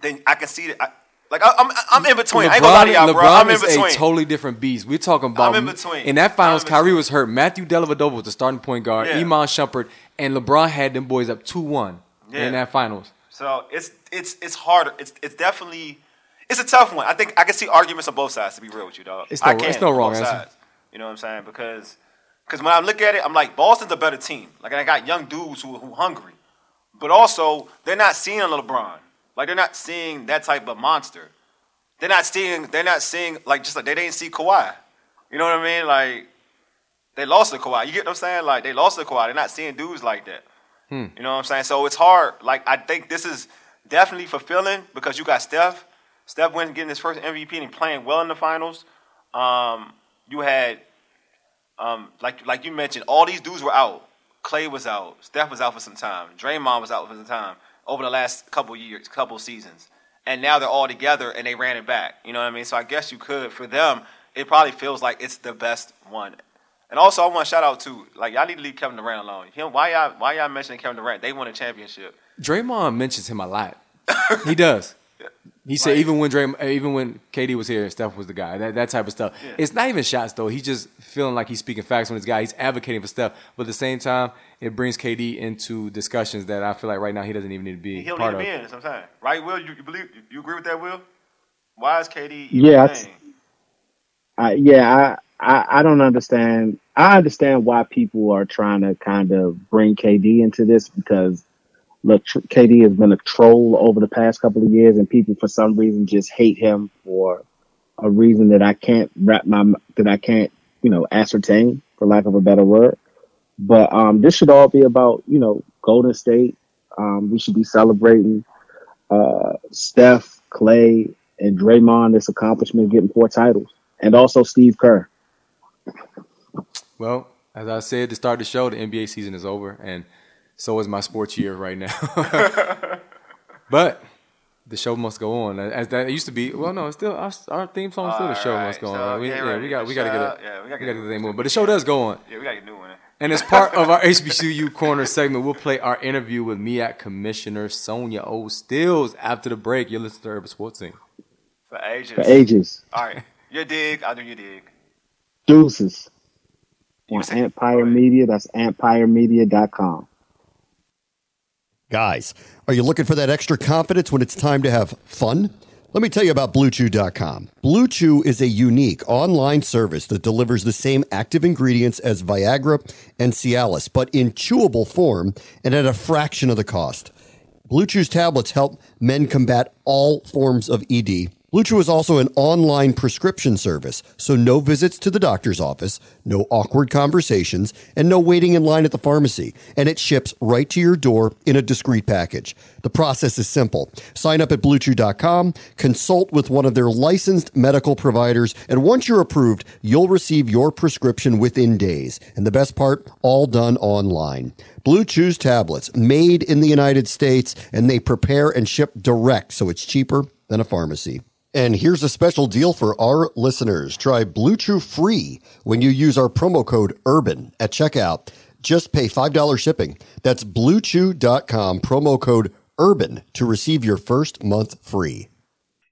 then I can see that. I, like, I, I'm I'm in between. LeBron, I ain't gonna lie to y'all, bro. I'm in between. LeBron is a totally different beast. We're talking about. I'm in between. In that finals, in Kyrie was hurt. Matthew Dellavedova was the starting point guard. Yeah. Iman Shumpert. And LeBron had them boys up two one yeah. in that finals. So it's it's it's harder. It's it's definitely it's a tough one. I think I can see arguments on both sides. To be real with you, dog, it's no, I can, it's no wrong answer. You know what I'm saying? Because because when I look at it, I'm like Boston's a better team. Like and I got young dudes who who hungry, but also they're not seeing a LeBron. Like they're not seeing that type of monster. They're not seeing they're not seeing like just like they didn't see Kawhi. You know what I mean? Like they lost to Kawhi. You get what I'm saying? Like they lost to Kawhi. They're not seeing dudes like that. Hmm. You know what I'm saying? So it's hard. Like, I think this is definitely fulfilling because you got Steph. Steph went getting his first M V P and playing well in the finals. Um, you had, um, like like you mentioned, all these dudes were out. Clay was out. Steph was out for some time. Draymond was out for some time over the last couple years, couple seasons. And now they're all together and they ran it back. You know what I mean? So I guess you could, for them, it probably feels like it's the best one. And also, I want to shout out to, like, y'all need to leave Kevin Durant alone. Him, why y'all, why y'all mentioning Kevin Durant? They won a championship. Draymond mentions him a lot. He does. Yeah. He said like, even when Draymond, even when K D was here, Steph was the guy. That that type of stuff. Yeah. It's not even shots though. He's just feeling like he's speaking facts on this guy. He's advocating for Steph, but at the same time, it brings K D into discussions that I feel like right now he doesn't even need to be. He don't part need to of. be in sometimes, right? Will you, you believe? You agree with that, Will? Why is K D? Yeah. I, yeah. I, I, I don't understand. I understand why people are trying to kind of bring K D into this because look, tr- K D has been a troll over the past couple of years, and people for some reason just hate him for a reason that I can't wrap my that I can't you know ascertain, for lack of a better word. But um, this should all be about you know Golden State. Um, we should be celebrating uh, Steph, Clay, and Draymond this accomplishment, getting four titles, and also Steve Kerr. Well, as I said to start the show, the N B A season is over, and so is my sports year right now. But the show must go on, as that used to be. Well, no, it's still our, our theme song. Still, the show right, must go so, on. We, yeah, yeah, we got, we got to get up. Yeah, we got to get the thing moving. But the show does go on. Yeah, we got to get a new one. And as part of our H B C U Corner segment, we'll play our interview with MEAC Commissioner Sonya O. Steele after the break. You're listening to Urban Sports Scene. For ages. For ages. All right, your dig. I'll do your dig. Deuces. On Empire Media. That's empire media dot com. Guys, are you looking for that extra confidence when it's time to have fun? Let me tell you about blue chew dot com. BlueChew is a unique online service that delivers the same active ingredients as Viagra and Cialis, but in chewable form and at a fraction of the cost. BlueChew's tablets help men combat all forms of E D. BlueChew is also an online prescription service, so no visits to the doctor's office, no awkward conversations, and no waiting in line at the pharmacy. And it ships right to your door in a discreet package. The process is simple. Sign up at blue chew dot com, consult with one of their licensed medical providers, and once you're approved, you'll receive your prescription within days. And the best part, all done online. BlueChew's tablets, made in the United States, and they prepare and ship direct, so it's cheaper than a pharmacy. And here's a special deal for our listeners. Try BlueChew free when you use our promo code URBAN at checkout. Just pay five dollars shipping. That's blue chew dot com, promo code URBAN to receive your first month free.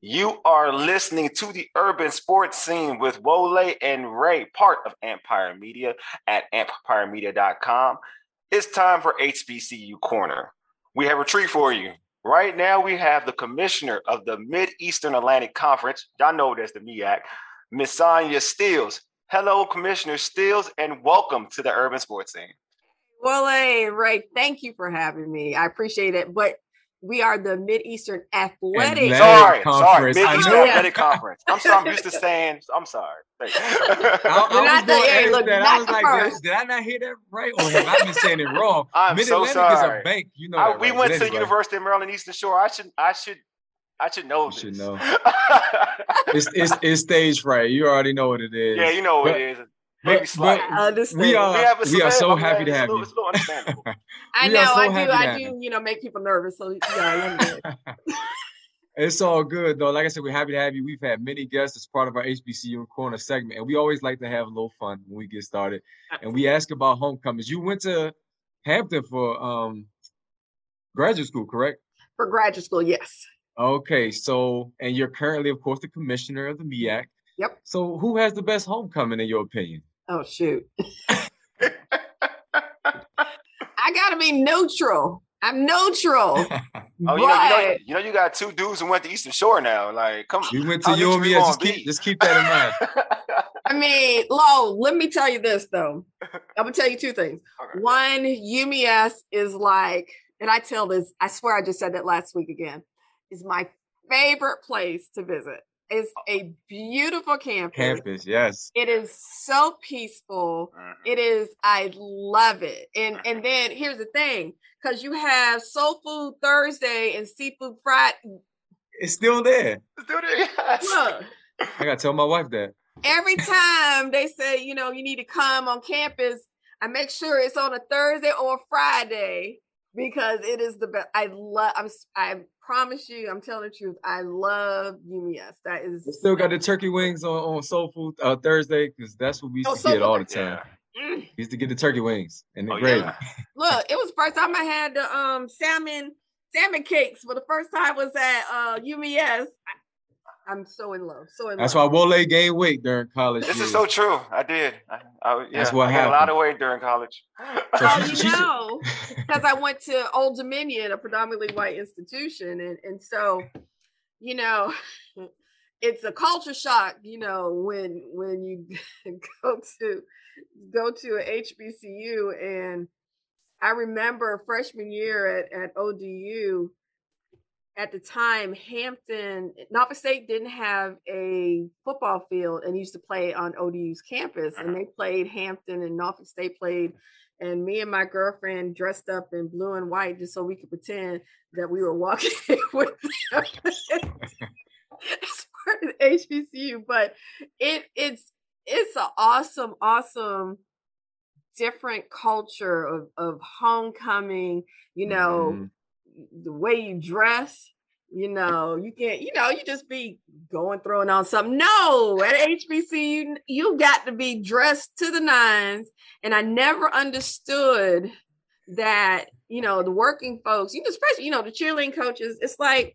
You are listening to the Urban Sports Scene with Wale and Ray, part of Empire Media at empire media dot com. It's time for H B C U Corner. We have a treat for you. Right now, we have the commissioner of the Mid-Eastern Atlantic Conference. Y'all know that's the MEAC, Miz Sonya Steele. Hello, Commissioner Steele, and welcome to the Urban Sports Scene. Well, hey, Ray, thank you for having me. I appreciate it. But we are the Mid-Eastern Athletic Conference. Sorry, conference. sorry, Mid-Eastern Athletic Conference. I'm sorry, I'm used to saying, I'm sorry. I, I, was hey, look, I was like, did I not hear that right? Or have I been saying it wrong? I'm so sorry. Is a bank, you know. I, we right? went Mid-Atlantic to the University of Maryland Eastern Shore. I should, I should, I should know you this. Should know. it's, it's it's stage fright. You already know what it is. Yeah, you know what but, it is. Maybe but, but we are, we, have a we are so happy to have you. It's a little understandable. I know. So I do. I do. You. you know, make people nervous. So yeah, I love It's all good, though. Like I said, we're happy to have you. We've had many guests as part of our H B C U Corner segment, and we always like to have a little fun when we get started. And we ask about homecomings. You went to Hampton for um, graduate school, correct? For graduate school, yes. Okay, so, and you're currently, of course, the commissioner of the MEAC. Yep. So who has the best homecoming, in your opinion? Oh, shoot. I got to be neutral. I'm neutral. Oh, you know, you know, you know, you got two dudes who went to Eastern Shore now. Like, come on. You went to U M S. Just keep, just keep that in mind. I mean, Lo, let me tell you this, though. I'm going to tell you two things. Okay. One, U M S is like, and I tell this, I swear I just said that last week again, is my favorite place to visit. It's a beautiful campus. Campus, yes. It is so peaceful. Uh-huh. It is, I love it. And uh-huh. and then here's the thing, because you have Soul Food Thursday and Seafood Friday. It's still there. It's still there, yes. Look, I got to tell my wife that. Every time they say, you know, you need to come on campus, I make sure it's on a Thursday or a Friday because it is the best. I love, I'm, I'm, promise you, I'm telling the truth. I love U M S. That is we still got the turkey wings on, on Soul Food uh, Thursday because that's what we used oh, to Soul get Food. all the time. Yeah. We used to get the turkey wings and the oh, gravy. Yeah. Look, it was the first time I had the um, salmon salmon cakes for the first time was at uh, U M S. I, I'm so in love. So in that's love. Why Wale gained weight during college. This years. is so true. I did. I, I, yeah, that's what I happened. I got a lot of weight during college. Well, you know, because I went to Old Dominion, a predominantly white institution, and, and so, you know, it's a culture shock, you know, when when you go to go to an H B C U, and I remember freshman year at, at O D U, at the time, Hampton, Norfolk State didn't have a football field and used to play on O D U's campus, and they played Hampton and Norfolk State played. And me and my girlfriend dressed up in blue and white just so we could pretend that we were walking with them. As far as H B C U, but it it's it's an awesome, awesome different culture of, of homecoming, you know, mm-hmm. the way you dress, you know, you can't, you know, you just be going, throwing on something. No, at H B C U, you, you got to be dressed to the nines. And I never understood that, you know, the working folks, you know, especially, you know, the cheerleading coaches, it's like,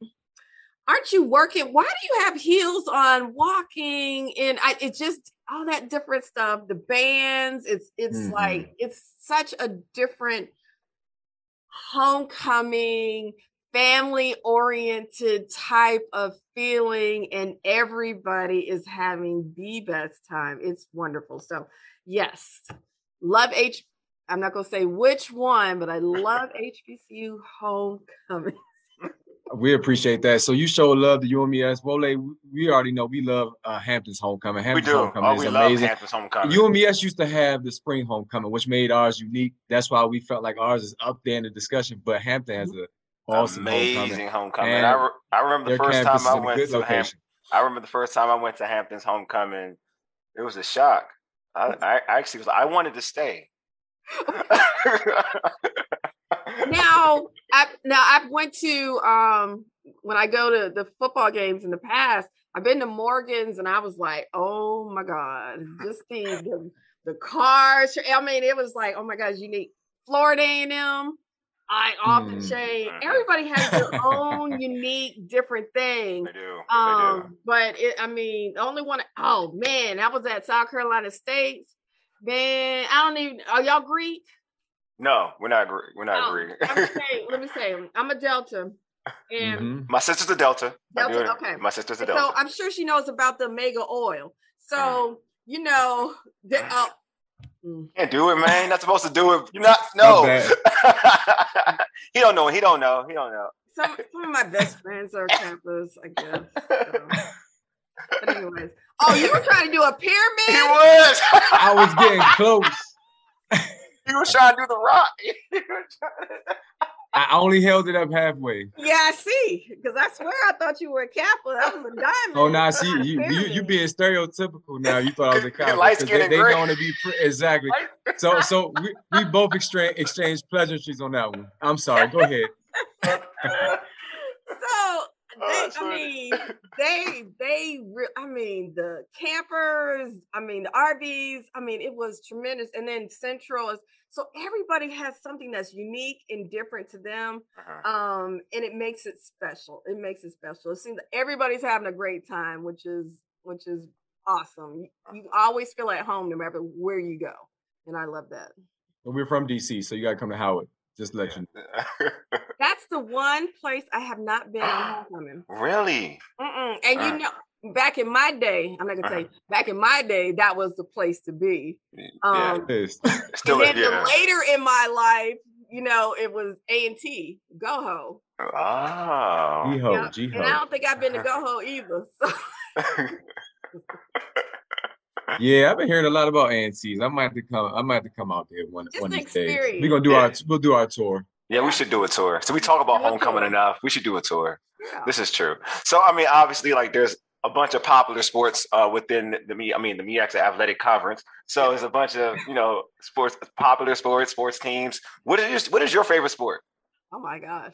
aren't you working? Why do you have heels on walking? And I, it just, all that different stuff, the bands, it's, it's mm-hmm. like, it's such a different homecoming, family-oriented type of feeling, and everybody is having the best time. It's wonderful. So yes, love H. I'm not going to say which one, but I love H B C U homecoming. We appreciate that. So you show love to you and me as well. We already know we love uh, Hampton's homecoming. Hampton's we do. Homecoming oh, is we amazing. Love Hampton's homecoming. You and me used to have the spring homecoming, which made ours unique. That's why we felt like ours is up there in the discussion. But Hampton has a awesome amazing homecoming. homecoming. And I, re- I remember the first time I went to Hampton. I remember the first time I went to Hampton's homecoming. It was a shock. I, I, I actually was. I wanted to stay. Now, I, now I've went to um, when I go to the football games in the past. I've been to Morgan's, and I was like, "Oh my god!" Just the the, the cars. I mean, it was like, "Oh my god!" You need Florida A and M, I off mm. the chain. Everybody has their own unique, different thing. They do. Um, they do. But it, I mean, the only one. Oh man, I was at South Carolina State. Man, I don't even. Are y'all Greek? No, we're not. We're not Greek. Oh, let me say. Let me say. I'm a Delta, and mm-hmm. my sister's a Delta. Delta. Okay. My sister's a Delta. So I'm sure she knows about the omega oil. So mm. you know, the, uh, can't do it, man. You're not supposed to do it. You're not. No. he don't know. He don't know. He don't know. Some, some of my best friends are Kappas, I guess. So. But anyways, oh, you were trying to do a pyramid. He was. I was getting close. You were trying to do the rock. To... I only held it up halfway. Yeah, I see. Because I swear I thought you were a Kappa. I was a diamond. Oh, now nah, see, you, you you being stereotypical now. You thought I was a Kappa. Light skin and gray. They going to be pre- exactly. So so we, we both exchange exchange pleasantries on that one. I'm sorry. Go ahead. so they, I mean, they they re- I mean the campers, I mean the R Vs, I mean it was tremendous. And then Central is so everybody has something that's unique and different to them, uh-huh. um, and it makes it special. It makes it special. It seems that everybody's having a great time, which is which is awesome. You, you always feel at home no matter where you go, and I love that. Well, we're from D C, so you got to come to Howard. Just let you know. That's the one place I have not been on homecoming. Really? Mm-mm. And uh. you know, back in my day, I'm not going to tell you, back in my day, that was the place to be. Um, yeah, it still and then yeah. later in my life, you know, it was A and T, GoHo. Oh. G-ho, you know, G-ho. And I don't think I've been to GoHo either. So. Yeah, I've been hearing a lot about A and Cs. I might have to come. I might have to come out there one, one of these days. We're gonna do yeah. our. We'll do our tour. Yeah, we should do a tour. So we talk about we'll homecoming enough. We should do a tour. Yeah. This is true. So I mean, obviously, like there's a bunch of popular sports uh, within the me. I mean, the MEAC Athletic Conference. So there's a bunch of you know sports, popular sports, sports teams. What is your, what is your favorite sport? Oh my gosh,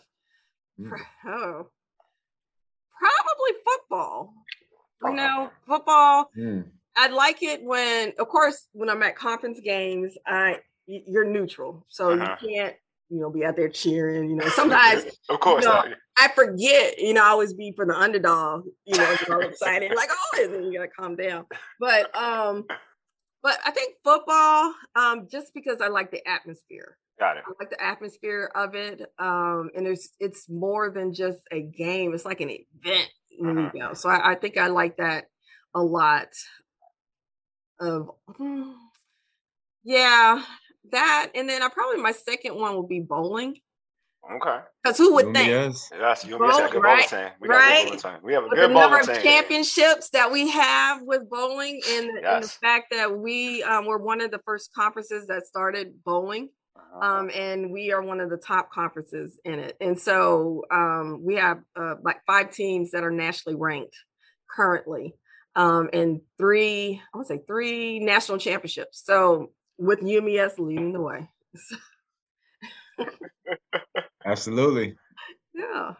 mm. oh, probably football. Oh. You know, football. Mm. I like it when, of course, when I'm at conference games, I you're neutral, so uh-huh. you can't, you know, be out there cheering. You know, sometimes, of course, you know, I forget. You know, I always be for the underdog. You know, all excited, like oh, and you gotta calm down. But, um, but I think football, um, just because I like the atmosphere. Got it. I like the atmosphere of it, um, and there's it's more than just a game. It's like an event. When uh-huh. you go. So I, I think I like that a lot. Of yeah, that and then I probably my second one will be bowling. Okay, because who would think? Yes, yes, you miss a good bowling team. We got a good bowling team. We have a good bowling team. The number of championships that we have with bowling, and, yes. and the fact that we um, were one of the first conferences that started bowling, uh-huh. um, and we are one of the top conferences in it. And so um, we have uh, like five teams that are nationally ranked currently. Um, and three, I want to say three national championships. So with U M E S leading the way. Absolutely. Yeah.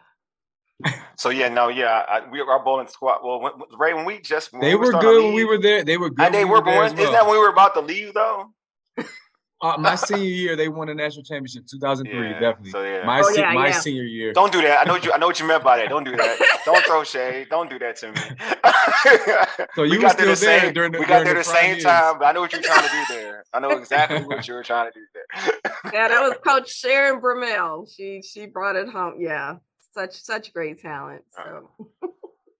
So yeah, no, yeah, I, we our bowling squad. Well, when, Ray, when we just when they we were, were good when league, we were there. They were good. And they were, were born. Isn't well. that when we were about to leave though? Uh, my senior year, they won a national championship, two thousand three. Yeah, definitely. So yeah. My, oh, yeah, my yeah. senior year. Don't do that. I know you. I know what you meant by that. Don't do that. Don't throw shade. Don't do that to me. So you we were got still there, the there same, during the. We got there the, the same years. time. But I know what you're trying to do there. I know exactly what you were trying to do there. Yeah, that was Coach Sharon Brumell. She she brought it home. Yeah. Such such great talent. So. All right.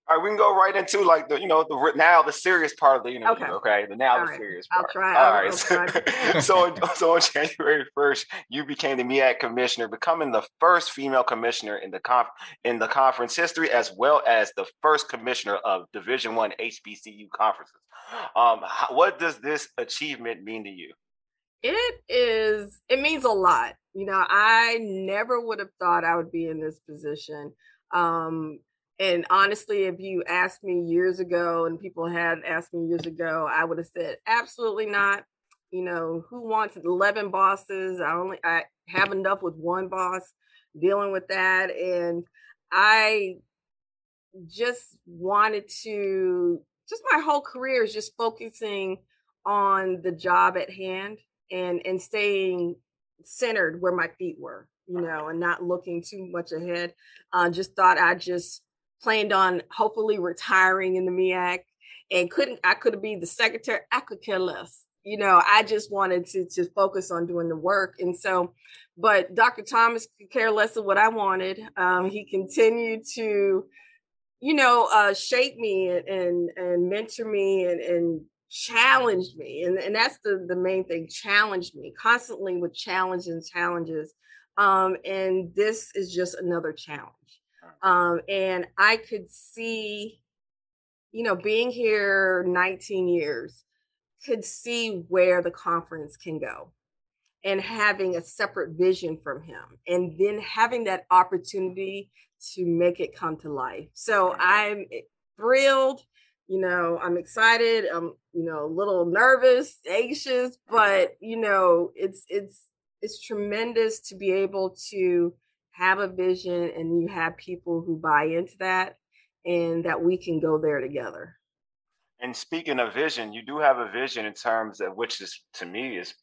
All right, we can go right into like the you know the now the serious part of the interview. Okay, okay the now All the right. serious part. I'll try. All I'll right. Try. so so on January first, you became the M E A C commissioner, becoming the first female commissioner in the conf in the conference history, as well as the first commissioner of Division I H B C U conferences. Um, how, what does this achievement mean to you? It is. It means a lot. You know, I never would have thought I would be in this position. Um, and honestly, if you asked me years ago and people had asked me years ago, I would have said, absolutely not. You know, who wants eleven bosses? I only I have enough with one boss dealing with that. And I just wanted to just my whole career is just focusing on the job at hand and and staying centered where my feet were, you know, and not looking too much ahead. Uh, just thought I just planned on hopefully retiring in the M E A C and couldn't, I could be the secretary. I could care less. You know, I just wanted to, to focus on doing the work. And so, but Doctor Thomas could care less of what I wanted. Um, he continued to, you know, uh, shape me and, and, and mentor me and, and, challenged me. And, and that's the, the main thing, challenged me constantly with challenges and challenges. Um, and this is just another challenge. Um, and I could see, you know, being here nineteen years, could see where the conference can go and having a separate vision from him and then having that opportunity to make it come to life. So I'm thrilled. You know, I'm excited. I'm, you know, a little nervous, anxious, but you know, it's it's it's tremendous to be able to have a vision and you have people who buy into that, and that we can go there together. And speaking of vision, you do have a vision in terms of which is to me is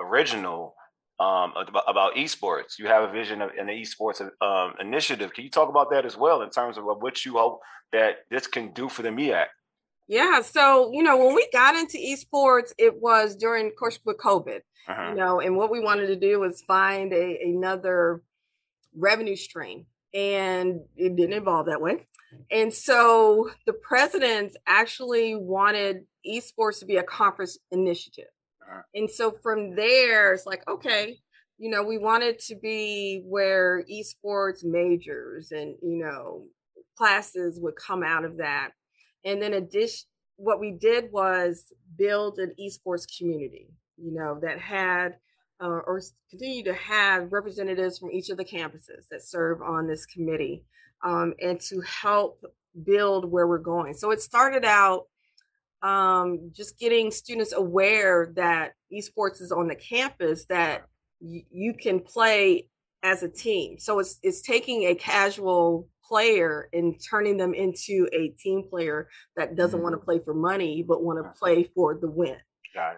original um, about, about esports. You have a vision of an esports um, initiative. Can you talk about that as well in terms of what you hope that this can do for the M E A C? Yeah. So, you know, when we got into esports, it was during, of course, with COVID, uh-huh. you know, and what we wanted to do was find a, another revenue stream. And it didn't evolve that way. And so the presidents actually wanted esports to be a conference initiative. Uh-huh. And so from there, it's like, okay, you know, we want it to be where esports majors and, you know, classes would come out of that. And then a dish, what we did was build an esports community, you know, that had uh, or continue to have representatives from each of the campuses that serve on this committee um, and to help build where we're going. So it started out um, just getting students aware that esports is on the campus, that y- you can play as a team. So it's it's taking a casual player and turning them into a team player that doesn't mm-hmm. want to play for money, but want to play for the win.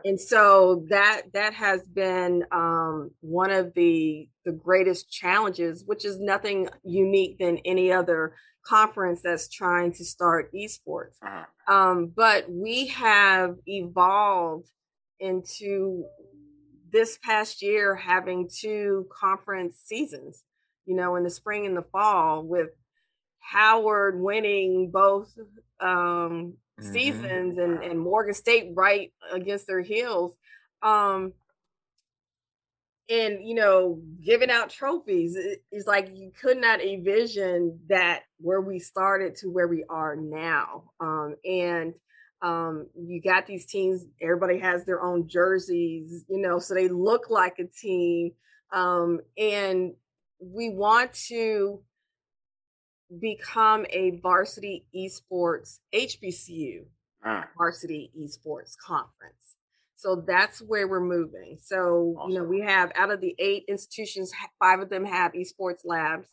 And so that that has been um, one of the, the greatest challenges, which is nothing unique than any other conference that's trying to start esports. Uh-huh. Um, but we have evolved into this past year having two conference seasons, you know, in the spring and the fall with Howard winning both um, mm-hmm. seasons and, and Morgan State right against their heels. Um, and, you know, giving out trophies is like you could not envision that where we started to where we are now. Um, and um, you got these teams, everybody has their own jerseys, you know, so they look like a team. Um, and we want to become a varsity esports H B C U uh. varsity esports conference. So that's where we're moving. So, awesome. You know, we have out of the eight institutions, five of them have esports labs.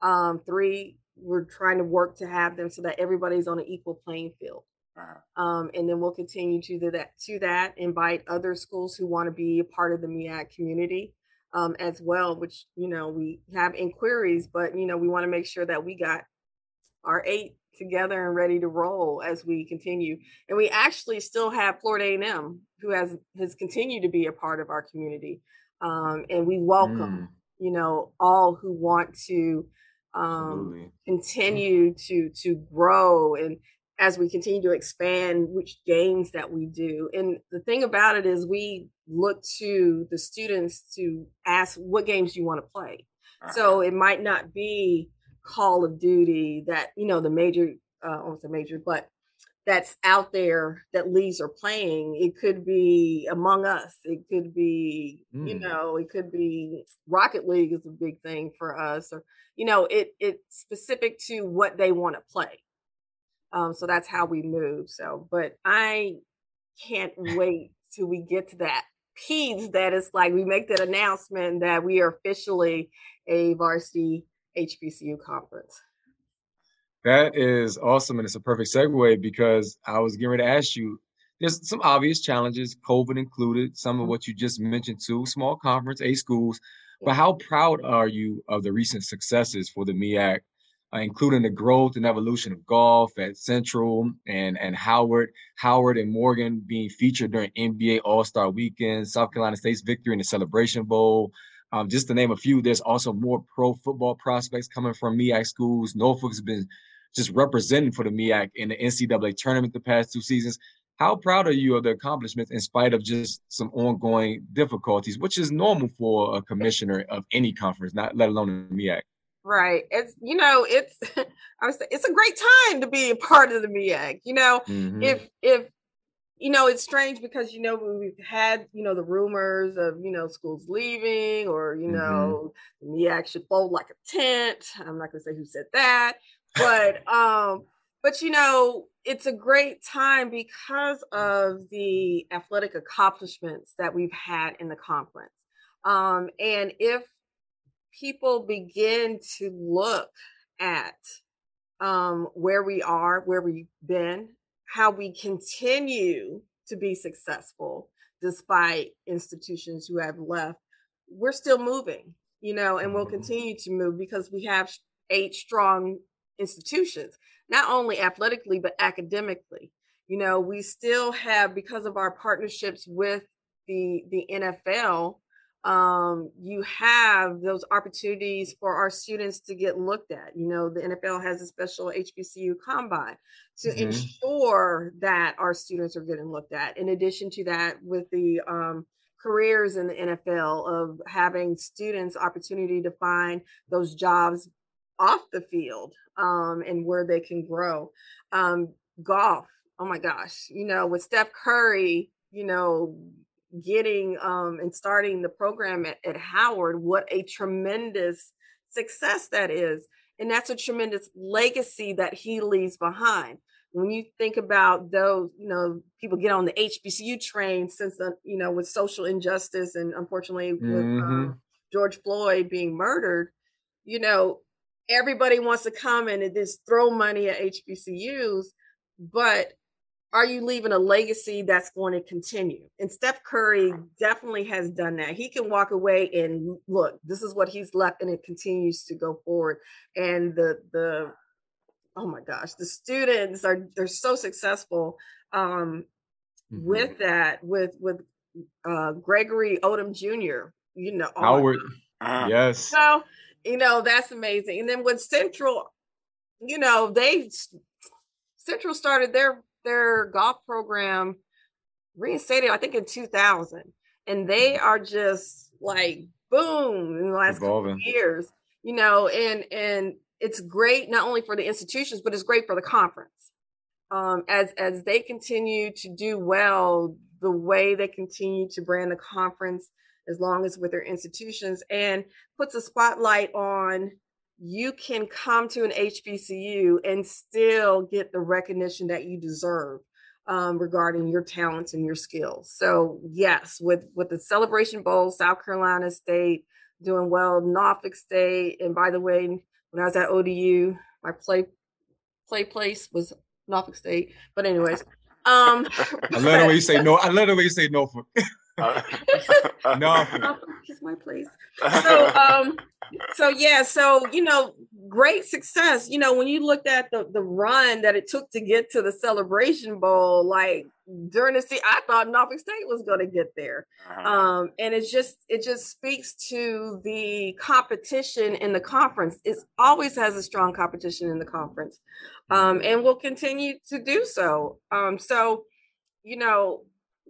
Um, three, we're trying to work to have them so that everybody's on an equal playing field. Uh-huh. Um, and then we'll continue to do that, to that, invite other schools who want to be a part of the MEAC community um, as well, which, you know, we have inquiries, but, you know, we want to make sure that we got our eight together and ready to roll as we continue. And we actually still have Florida A and M, who has, has continued to be a part of our community. Um, and we welcome, mm. you know, all who want to um, continue to, to grow, and as we continue to expand which games that we do. And the thing about it is we look to the students to ask, what games do you want to play? Uh-huh. So it might not be Call of Duty that, you know, the major, uh, almost a major, but that's out there that leagues are playing. It could be Among Us. It could be, mm. you know, it could be Rocket League is a big thing for us, or, you know, it it's specific to what they want to play. Um, so that's how we move. So, but I can't wait till we get to that piece that it's like, we make that announcement that we are officially a varsity H B C U conference. That is awesome. And it's a perfect segue, because I was getting ready to ask you, there's some obvious challenges, COVID included, some of what you just mentioned too, small conference, eight schools, but how proud are you of the recent successes for the MEAC, uh, including the growth and evolution of golf at Central and, and Howard, Howard and Morgan being featured during N B A All-Star Weekend, South Carolina State's victory in the Celebration Bowl. Um, just to name a few, there's also more pro football prospects coming from MEAC schools. Norfolk's been just represented for the MEAC in the N C double A tournament the past two seasons. How proud are you of the accomplishments in spite of just some ongoing difficulties, which is normal for a commissioner of any conference, not let alone the MEAC? Right. It's, you know, it's, I would say it's a great time to be a part of the MEAC. You know, mm-hmm. if, if, you know, it's strange because, you know, we've had, you know, the rumors of, you know, schools leaving, or, you know, mm-hmm. the MEAC should fold like a tent. I'm not going to say who said that, but, um, but, you know, it's a great time because of the athletic accomplishments that we've had in the conference. Um, and if people begin to look at um, where we are, where we've been, how we continue to be successful despite institutions who have left, we're still moving, you know, and we'll continue to move because we have eight strong institutions, not only athletically, but academically. You know, we still have, because of our partnerships with the, the N F L, um, you have those opportunities for our students to get looked at. You know, the N F L has a special H B C U combine to mm-hmm. ensure that our students are getting looked at. In addition to that, with the um, careers in the N F L, of having students opportunity to find those jobs off the field um, and where they can grow. Um, golf, oh my gosh, you know, with Steph Curry, you know, getting um, and starting the program at, at Howard, what a tremendous success that is. And that's a tremendous legacy that he leaves behind. When you think about those, you know, people get on the H B C U train since, the, you know, with social injustice and unfortunately with mm-hmm. um, George Floyd being murdered, you know, everybody wants to come and just throw money at H B C Us, but are you leaving a legacy that's going to continue? And Steph Curry definitely has done that. He can walk away and look, this is what he's left, and it continues to go forward. And the, the oh my gosh, the students are, they're so successful um, mm-hmm. with that, with, with uh, Gregory Odom Junior, you know. Howard, uh, yes. So, you know, that's amazing. And then with Central, you know, they, Central started their, their golf program reinstated, I think, in two thousand, and they are just like boom in the last Evolving. couple of years, you know, and and it's great not only for the institutions, but it's great for the conference um, as as they continue to do well, the way they continue to brand the conference as long as with their institutions, and puts a spotlight on, you can come to an H B C U and still get the recognition that you deserve um, regarding your talents and your skills. So yes, with, with the Celebration Bowl, South Carolina State doing well, Norfolk State. And by the way, when I was at O D U, my play, play place was Norfolk State. But anyways, um, I love the way you say no. I love the way you say Norfolk. No, it's my place. So, um, so yeah, so you know, great success. You know, when you looked at the the run that it took to get to the Celebration Bowl, like during the season, I thought Norfolk State was going to get there, uh-huh. um, and it's just it just speaks to the competition in the conference. It always has a strong competition in the conference, um, and will continue to do so. Um, so, you know.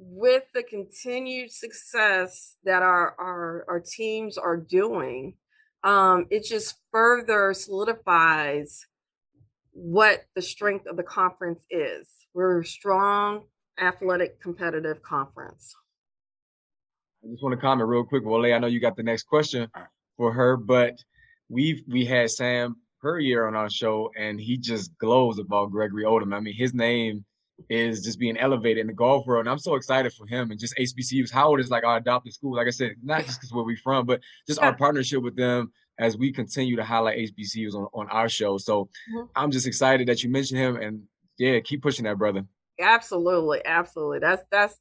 With the continued success that our, our, our teams are doing, um, it just further solidifies what the strength of the conference is. We're a strong, athletic, competitive conference. I just want to comment real quick, Wale. I know you got the next question for her, but we've we had Sam Perrier on our show, and he just glows about Gregory Odom. I mean, his name is just being elevated in the golf world. And I'm so excited for him and just H B C Us. Howard is like our adopted school. Like I said, not just because where we're from, but just our partnership with them as we continue to highlight H B C Us on, on our show. So mm-hmm. I'm just excited that you mentioned him, and yeah, keep pushing that, brother. Absolutely. Absolutely. That's, that's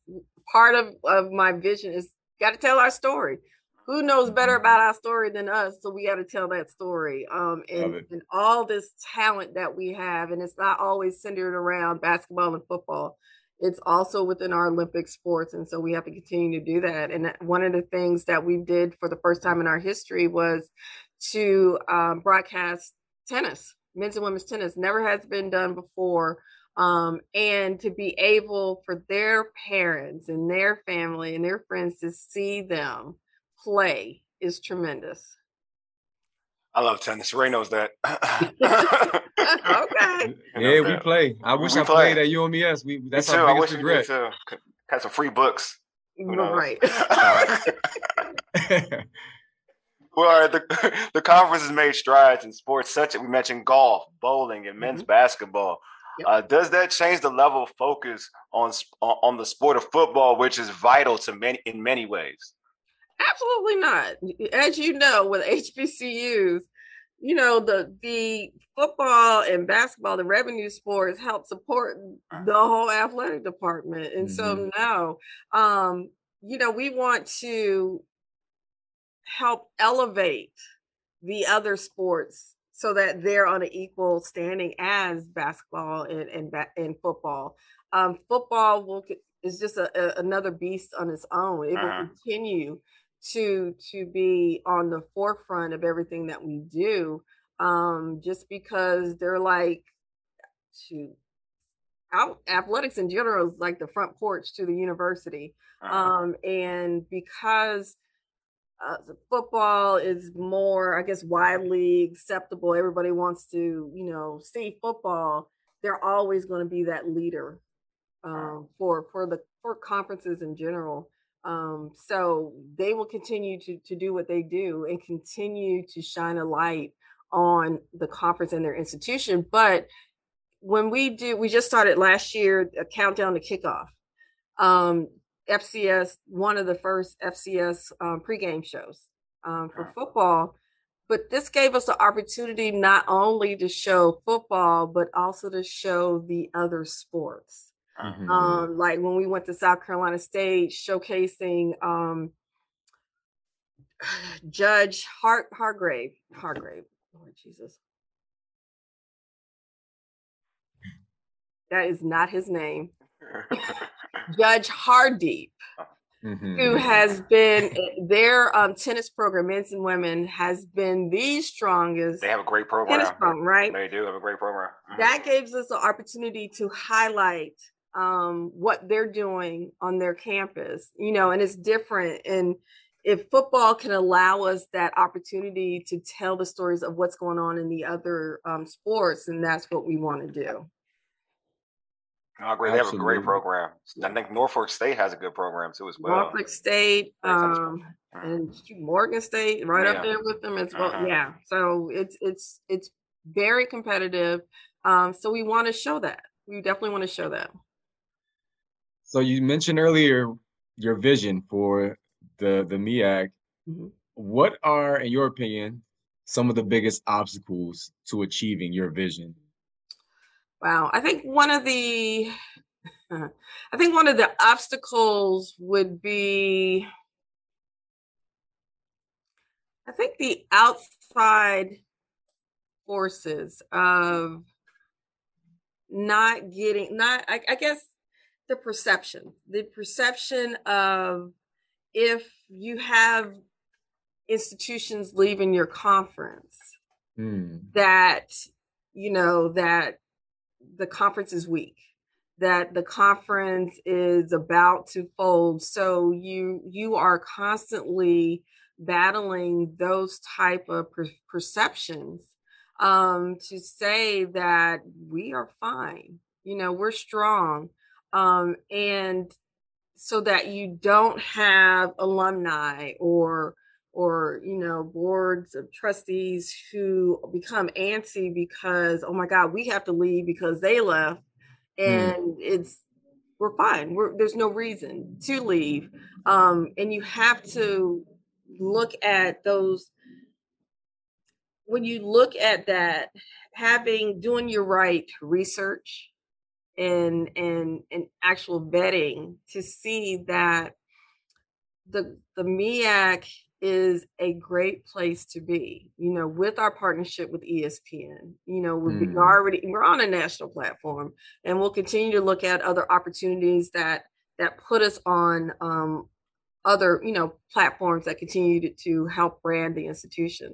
part of, of my vision is got to tell our story. Who knows better about our story than us? So we got to tell that story. Um, and, and all this talent that we have, and it's not always centered around basketball and football. It's also within our Olympic sports. And so we have to continue to do that. And one of the things that we did for the first time in our history was to um, broadcast tennis, men's and women's tennis. Never has been done before. Um, and to be able for their parents and their family and their friends to see them play is tremendous. I love tennis. Ray knows that. Okay. Yeah, we play. I wish we I play. played at U M E S. We that's me too. Our biggest I wish regret. We did too. Had some free books. Right. Well, the the conference has made strides in sports such that we mentioned golf, bowling, and men's mm-hmm. basketball. Yep. Uh, does that change the level of focus on on the sport of football, which is vital to many in many ways? Absolutely not. As you know, with H B C Us, you know, the the football and basketball, the revenue sports help support the whole athletic department. And mm-hmm. so no, um, you know, we want to help elevate the other sports so that they're on an equal standing as basketball and, and, and football. Um, football will is just a, a, another beast on its own. It uh-huh. will continue to to be on the forefront of everything that we do, um just because they're like shoot out athletics in general is like the front porch to the university. Uh-huh. um and because uh, football is more I guess widely acceptable, everybody wants to you know see football, they're always going to be that leader um for for the for conferences in general. Um, so they will continue to, to do what they do and continue to shine a light on the conference and their institution. But when we do, we just started last year, a countdown to kickoff, um, F C S, one of the first F C S um, pregame shows um, for football. But this gave us the opportunity not only to show football, but also to show the other sports. Mm-hmm. Um, like when we went to South Carolina State, showcasing um, Judge Hart Hargrave, Hargrave, Lord Jesus, that is not his name. Judge Hardeep, mm-hmm. who has been their um, tennis program, men's and women, has been the strongest. They have a great program, tennis program, right? They do have a great program. Mm-hmm. That gives us the opportunity to highlight um what they're doing on their campus, you know, and it's different. And if football can allow us that opportunity to tell the stories of what's going on in the other um sports, and that's what we want to do. Oh, great. They have a great program. I think Norfolk State has a good program too as well. Norfolk State um mm-hmm. and Morgan State right yeah. up there with them as well. Uh-huh. Yeah. So it's it's it's very competitive. Um so we want to show that. We definitely want to show that. So you mentioned earlier your vision for the, the M E A C. Mm-hmm. What are, in your opinion, some of the biggest obstacles to achieving your vision? Wow. I think one of the, uh, I think one of the obstacles would be, I think the outside forces of not getting, not, I, I guess the perception, the perception of if you have institutions leaving your conference, mm. that, you know, that the conference is weak, that the conference is about to fold. So you, you are constantly battling those type of per- perceptions um, to say that we are fine, you know, we're strong. Um, and so that you don't have alumni or, or, you know, boards of trustees who become antsy because, oh my God, we have to leave because they left and mm. it's, we're fine. We're, there's no reason to leave. Um, and you have to look at those, when you look at that, having, doing your right research and, and, and actual vetting to see that the, the M E A C is a great place to be, you know, with our partnership with E S P N. You know, we're mm. already, we're on a national platform, and we'll continue to look at other opportunities that, that put us on um, other, you know, platforms that continue to, to help brand the institution.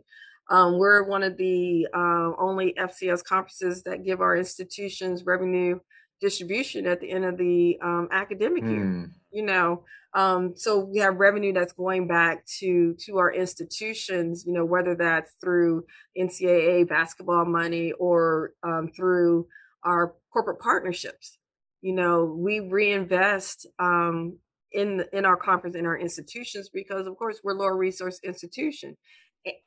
Um, we're one of the uh, only F C S conferences that give our institutions revenue distribution at the end of the um, academic mm. year, you know. Um, so we have revenue that's going back to, to our institutions, you know, whether that's through N C A A basketball money or um, through our corporate partnerships. You know, we reinvest um, in, in our conference, in our institutions, because of course we're lower resource institution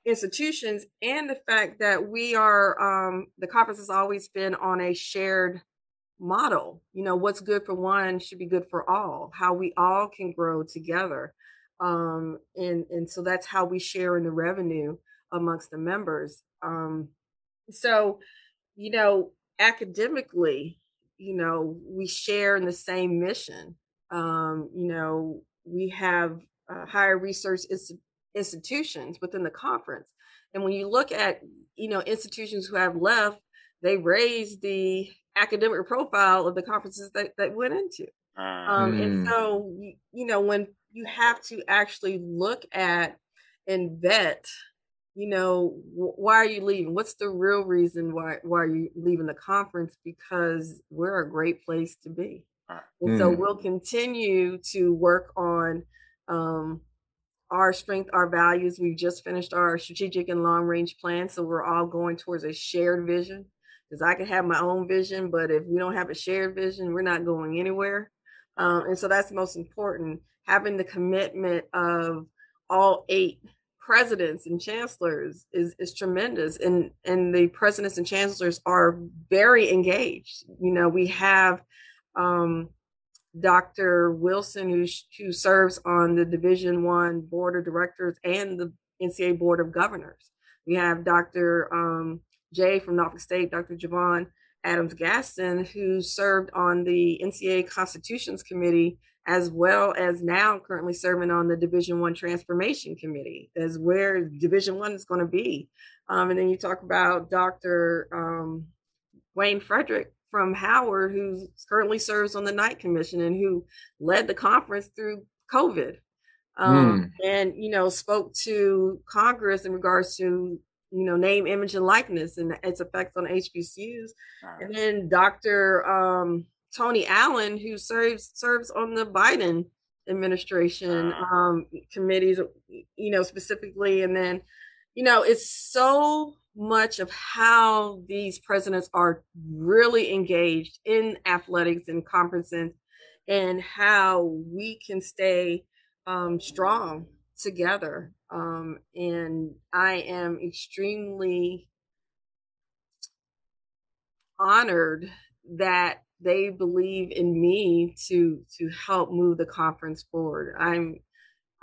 institutions. And the fact that we are, um, the conference has always been on a shared model. You know, what's good for one should be good for all, how we all can grow together. Um, and, and so that's how we share in the revenue amongst the members. Um, so, you know, academically, you know, we share in the same mission. Um, you know, we have uh, higher research is- institutions within the conference. And when you look at, you know, institutions who have left, they raise the academic profile of the conferences that, that went into. Um, mm. And so, you know, when you have to actually look at and vet, you know, why are you leaving? What's the real reason why, why are you leaving the conference? Because we're a great place to be. And mm. so we'll continue to work on um, our strength, our values. We've just finished our strategic and long range plan. So we're all going towards a shared vision. Because I can have my own vision, but if we don't have a shared vision, we're not going anywhere. Um, and so that's most important. Having the commitment of all eight presidents and chancellors is, is tremendous. And, and the presidents and chancellors are very engaged. You know, we have um, Doctor Wilson, who, who serves on the Division One Board of Directors and the N C A A Board of Governors. We have Doctor Um, Jay from Norfolk State, Doctor Javon Adams-Gaston, who served on the N C A A Constitutions Committee, as well as now currently serving on the Division One Transformation Committee, is where Division One is going to be. Um, and then you talk about Doctor Um, Wayne Frederick from Howard, who currently serves on the Knight Commission and who led the conference through COVID, um, mm. and, you know, spoke to Congress in regards to, you know, name, image, and likeness and its effects on H B C Us. Right. And then Doctor Um, Tony Allen, who serves serves on the Biden administration uh, um, committees, you know, specifically. And then, you know, it's so much of how these presidents are really engaged in athletics and conferences and how we can stay um, strong together. Um, and I am extremely honored that they believe in me to to help move the conference forward. I'm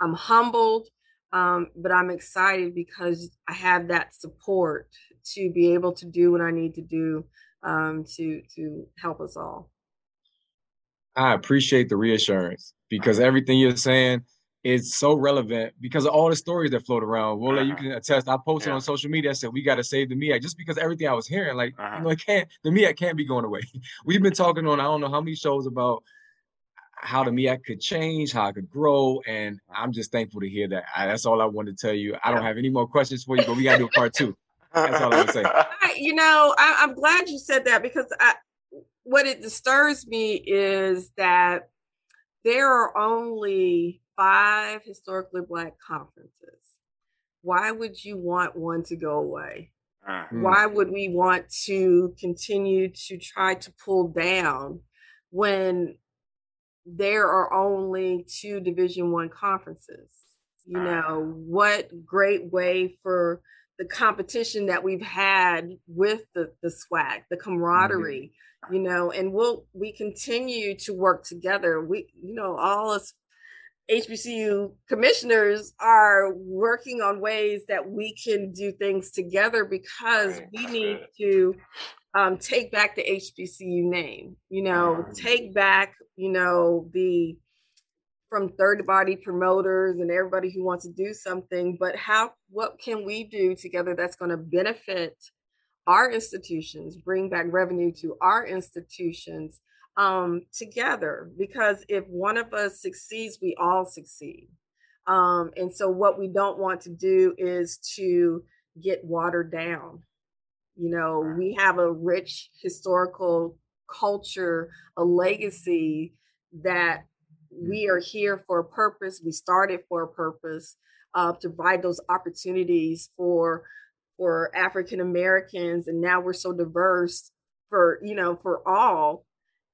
I'm humbled, um, but I'm excited because I have that support to be able to do what I need to do um, to to help us all. I appreciate the reassurance, because everything you're saying is so relevant because of all the stories that float around. Wale, uh-huh. you can attest. I posted yeah. on social media. I said, we got to save the MEAC, just because everything I was hearing, like, uh-huh. you know, it can't, the MEAC can't be going away. We've been talking on, I don't know how many shows about how the MEAC could change, how it could grow. And I'm just thankful to hear that. I, that's all I wanted to tell you. I yeah. don't have any more questions for you, but we got to do a part two. That's all I would say. I, you know, I, I'm glad you said that, because I, what it disturbs me is that there are only five historically Black conferences. Why would you want one to go away? Mm-hmm. Why would we want to continue to try to pull down when there are only two Division I conferences? You know, what great way for the competition that we've had with the, the swag, the camaraderie, mm-hmm. you know, and we'll, we continue to work together. We, you know, all us H B C U commissioners are working on ways that we can do things together, because we need to um, take back the H B C U name, you know, take back, you know, the, from third party promoters and everybody who wants to do something, but how, what can we do together that's going to benefit our institutions, bring back revenue to our institutions um, together, because if one of us succeeds, we all succeed. Um, and so what we don't want to do is to get watered down. You know, wow. we have a rich historical culture, a legacy that we are here for a purpose. We started for a purpose uh, to provide those opportunities for for African Americans, and now we're so diverse for, you know, for all.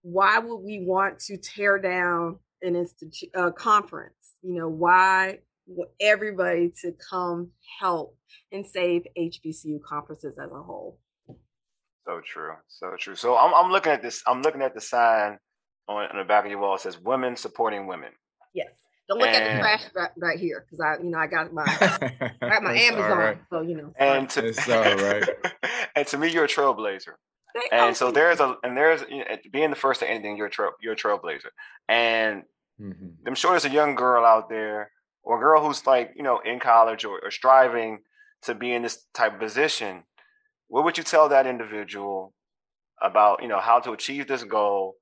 Why would we want to tear down an institu- uh, conference? You know, why would everybody to come help and save H B C U conferences as a whole? So true, so true. So I'm, I'm looking at this. I'm looking at the sign on, on the back of your wall. It says "Women Supporting Women." Yes. Don't look and, at the trash right, right here, because I, you know, I got my, I got my Amazon, right. so you know. And to, right. and to me, you're a trailblazer. They and so there's a, and there's you know, being the first to anything. You're a trail, you're a trailblazer. And mm-hmm. I'm sure there's a young girl out there, or a girl who's like, you know, in college or, or striving to be in this type of position. What would you tell that individual about, you know, how to achieve this goal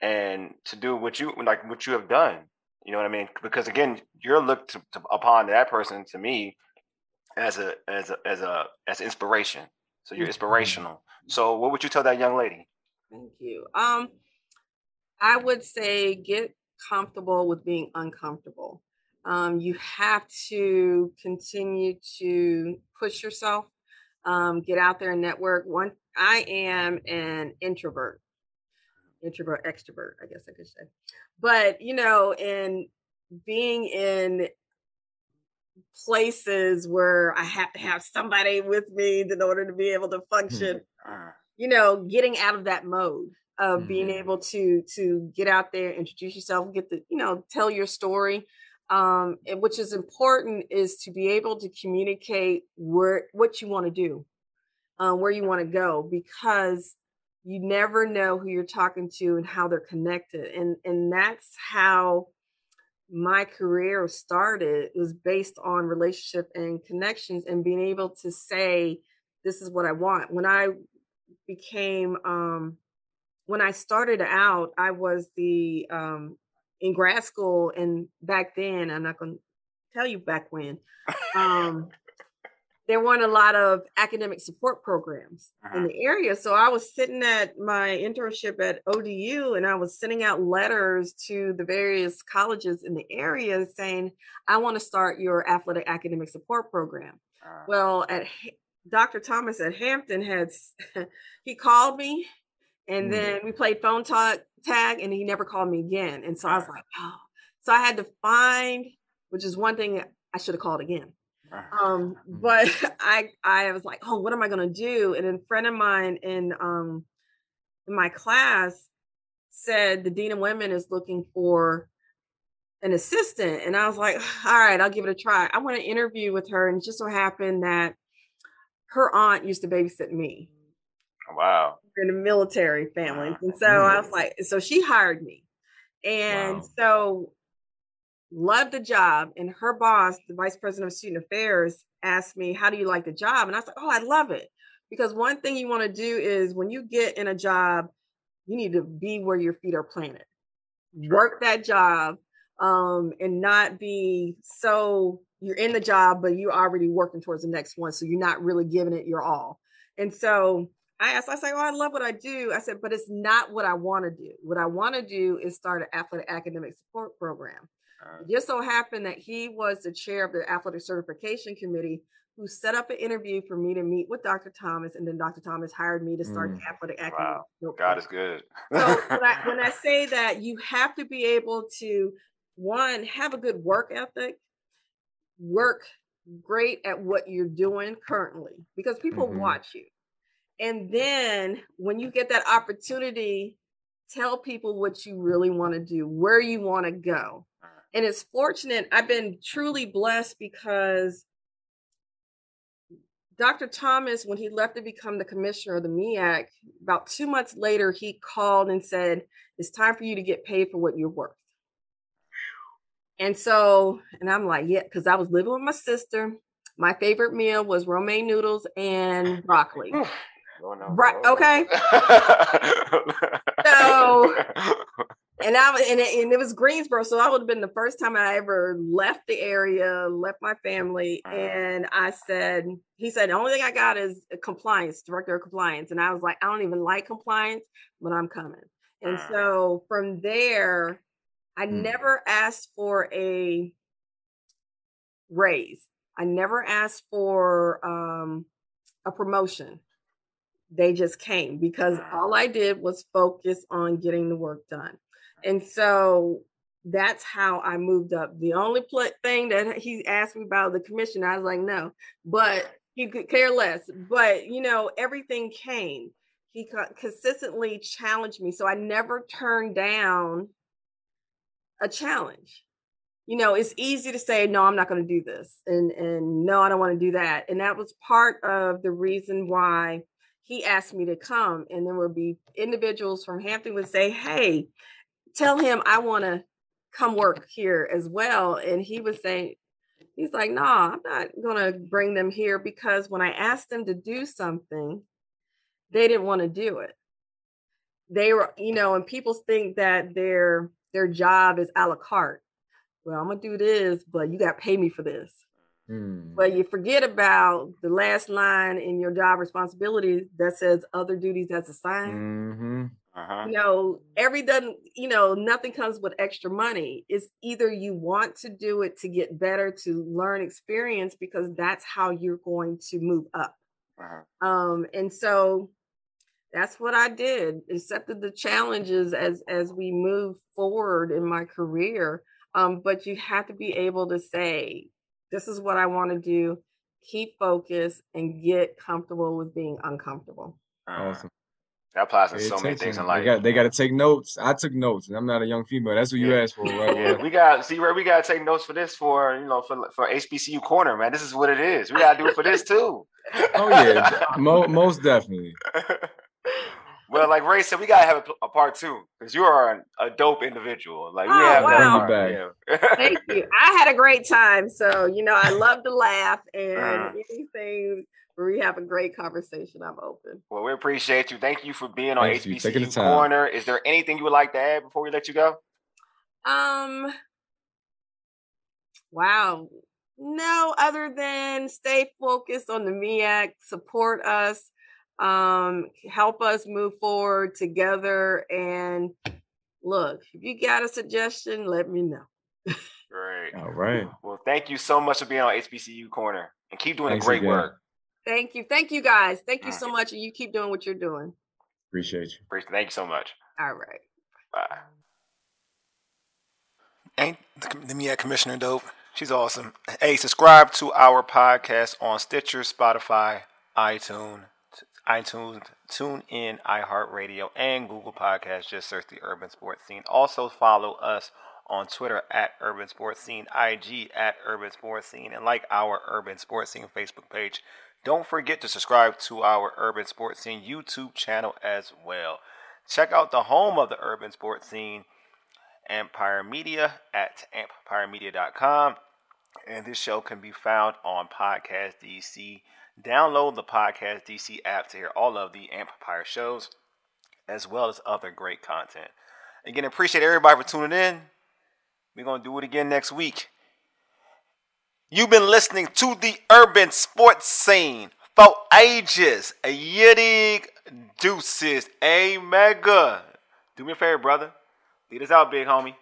and to do what you like, what you have done? You know what I mean? Because again, you're looked to, to, upon that person to me as a as a as a as inspiration. So you're inspirational. So what would you tell that young lady? Thank you. Um, I would say get comfortable with being uncomfortable. Um, you have to continue to push yourself. Um, get out there and network. One, I am an introvert. Introvert, extrovert, I guess I could say. But, you know, in being in places where I have to have somebody with me in order to be able to function, mm-hmm. you know, getting out of that mode of mm-hmm. being able to to get out there, introduce yourself, get the, you know, tell your story. Um, and which is important is to be able to communicate where what you want to do, uh, where you want to go, because you never know who you're talking to and how they're connected. And, and that's how my career started. It was based on relationship and connections and being able to say, this is what I want. When I became, um, when I started out, I was the, um, in grad school. And back then, I'm not going to tell you back when, um, there weren't a lot of academic support programs uh-huh. in the area. So I was sitting at my internship at O D U and I was sending out letters to the various colleges in the area saying, I want to start your athletic academic support program. Uh-huh. Well, at Doctor Thomas at Hampton had, he called me and mm-hmm. then we played phone talk, tag, and he never called me again. And so uh-huh. I was like, oh, so I had to find, which is one thing I should have called again. Um, but I, I was like, oh, what am I going to do? And a friend of mine in, um, in my class said the Dean of Women is looking for an assistant. And I was like, all right, I'll give it a try. I want to interview with her. And it just so happened that her aunt used to babysit me. Wow. In a military family. Wow. And so I was like, so she hired me. And wow. so loved the job. And her boss, the vice president of student affairs, asked me, how do you like the job? And I was like, oh, I love it. Because one thing you want to do is when you get in a job, you need to be where your feet are planted. Sure. Work that job um, and not be so you're in the job, but you're already working towards the next one. So you're not really giving it your all. And so I asked, I was like, oh, I love what I do. I said, but it's not what I want to do. What I want to do is start an athletic academic support program. Uh, it just so happened that he was the chair of the athletic certification committee who set up an interview for me to meet with Doctor Thomas. And then Doctor Thomas hired me to start mm, the athletic academic. Wow, God is good. So when, I, when I say that you have to be able to, one, have a good work ethic, work great at what you're doing currently, because people mm-hmm. watch you. And then when you get that opportunity, tell people what you really want to do, where you want to go. And it's fortunate. I've been truly blessed because Doctor Thomas, when he left to become the commissioner of the M E A C, about two months later, he called and said, it's time for you to get paid for what you're worth. And so, and I'm like, yeah, because I was living with my sister. My favorite meal was romaine noodles and broccoli. Oh, no, right. No. Okay. So, and I and it, and it was Greensboro, so that would have been the first time I ever left the area, left my family. And I said, he said, the only thing I got is a compliance, director of compliance. And I was like, I don't even like compliance, but I'm coming. And so from there, I hmm. never asked for a raise. I never asked for um, a promotion. They just came because all I did was focus on getting the work done. And so that's how I moved up. The only pl- thing that he asked me about the commission, I was like, no, but he could care less. But, you know, everything came. He co- consistently challenged me. So I never turned down a challenge. You know, it's easy to say, no, I'm not going to do this. And, and no, I don't want to do that. And that was part of the reason why he asked me to come. And there would be individuals from Hampton would say, hey, tell him I want to come work here as well. And he would say, he's like, no, nah, I'm not going to bring them here because when I asked them to do something, they didn't want to do it. They were, you know, and people think that their, their job is a la carte. Well, I'm going to do this, but you got to pay me for this. Mm. But you forget about the last line in your job responsibilities that says other duties as assigned. Mm-hmm. Uh-huh. You know, every doesn't, you know, nothing comes with extra money. It's either you want to do it to get better, to learn experience, because that's how you're going to move up. Uh-huh. Um, and so that's what I did, accepted the challenges as, as we move forward in my career. Um, but you have to be able to say, this is what I want to do. Keep focused and get comfortable with being uncomfortable. Awesome. That applies to so many things in life. They got, they got to take notes. I took notes, and I'm not a young female. That's what yeah. you asked for, right? Yeah, we got see where we got to take notes for this for you know for for H B C U Corner, man. This is what it is. We got to do it for this too. Oh yeah, Mo- most definitely. Well, like Ray said, we gotta have a, a part two because you are a, a dope individual. Like we oh, have wow. that. Yeah. Thank you. I had a great time, so you know I love to laugh and uh, anything where we have a great conversation, I'm open. Well, we appreciate you. Thank you for being on Thank H B C U Corner. Is there anything you would like to add before we let you go? Um. Wow. No, other than stay focused on the M E A C, support us. Um, help us move forward together. And look, if you got a suggestion, let me know. Great. All right. Well, thank you so much for being on H B C U Corner and keep doing Thanks great again. work. Thank you. Thank you guys. Thank you All so right. much. And you keep doing what you're doing. Appreciate you. Thank you so much. All right. Bye. Ain't the M E A C commissioner dope? She's awesome. Hey, subscribe to our podcast on Stitcher, Spotify, iTunes. iTunes, TuneIn, iHeartRadio, and Google Podcasts. Just search the Urban Sports Scene. Also follow us on Twitter at Urban Sports Scene, I G at Urban Sports Scene, and like our Urban Sports Scene Facebook page. Don't forget to subscribe to our Urban Sports Scene YouTube channel as well. Check out the home of the Urban Sports Scene, Empire Media, at empire media dot com. And this show can be found on Podcast D C. Download the Podcast D C app to hear all of the Empire shows, as well as other great content. Again, appreciate everybody for tuning in. We're going to do it again next week. You've been listening to the Urban Sports Scene for ages. Yiddig deuces. A mega. Do me a favor, brother. Lead us out, big homie.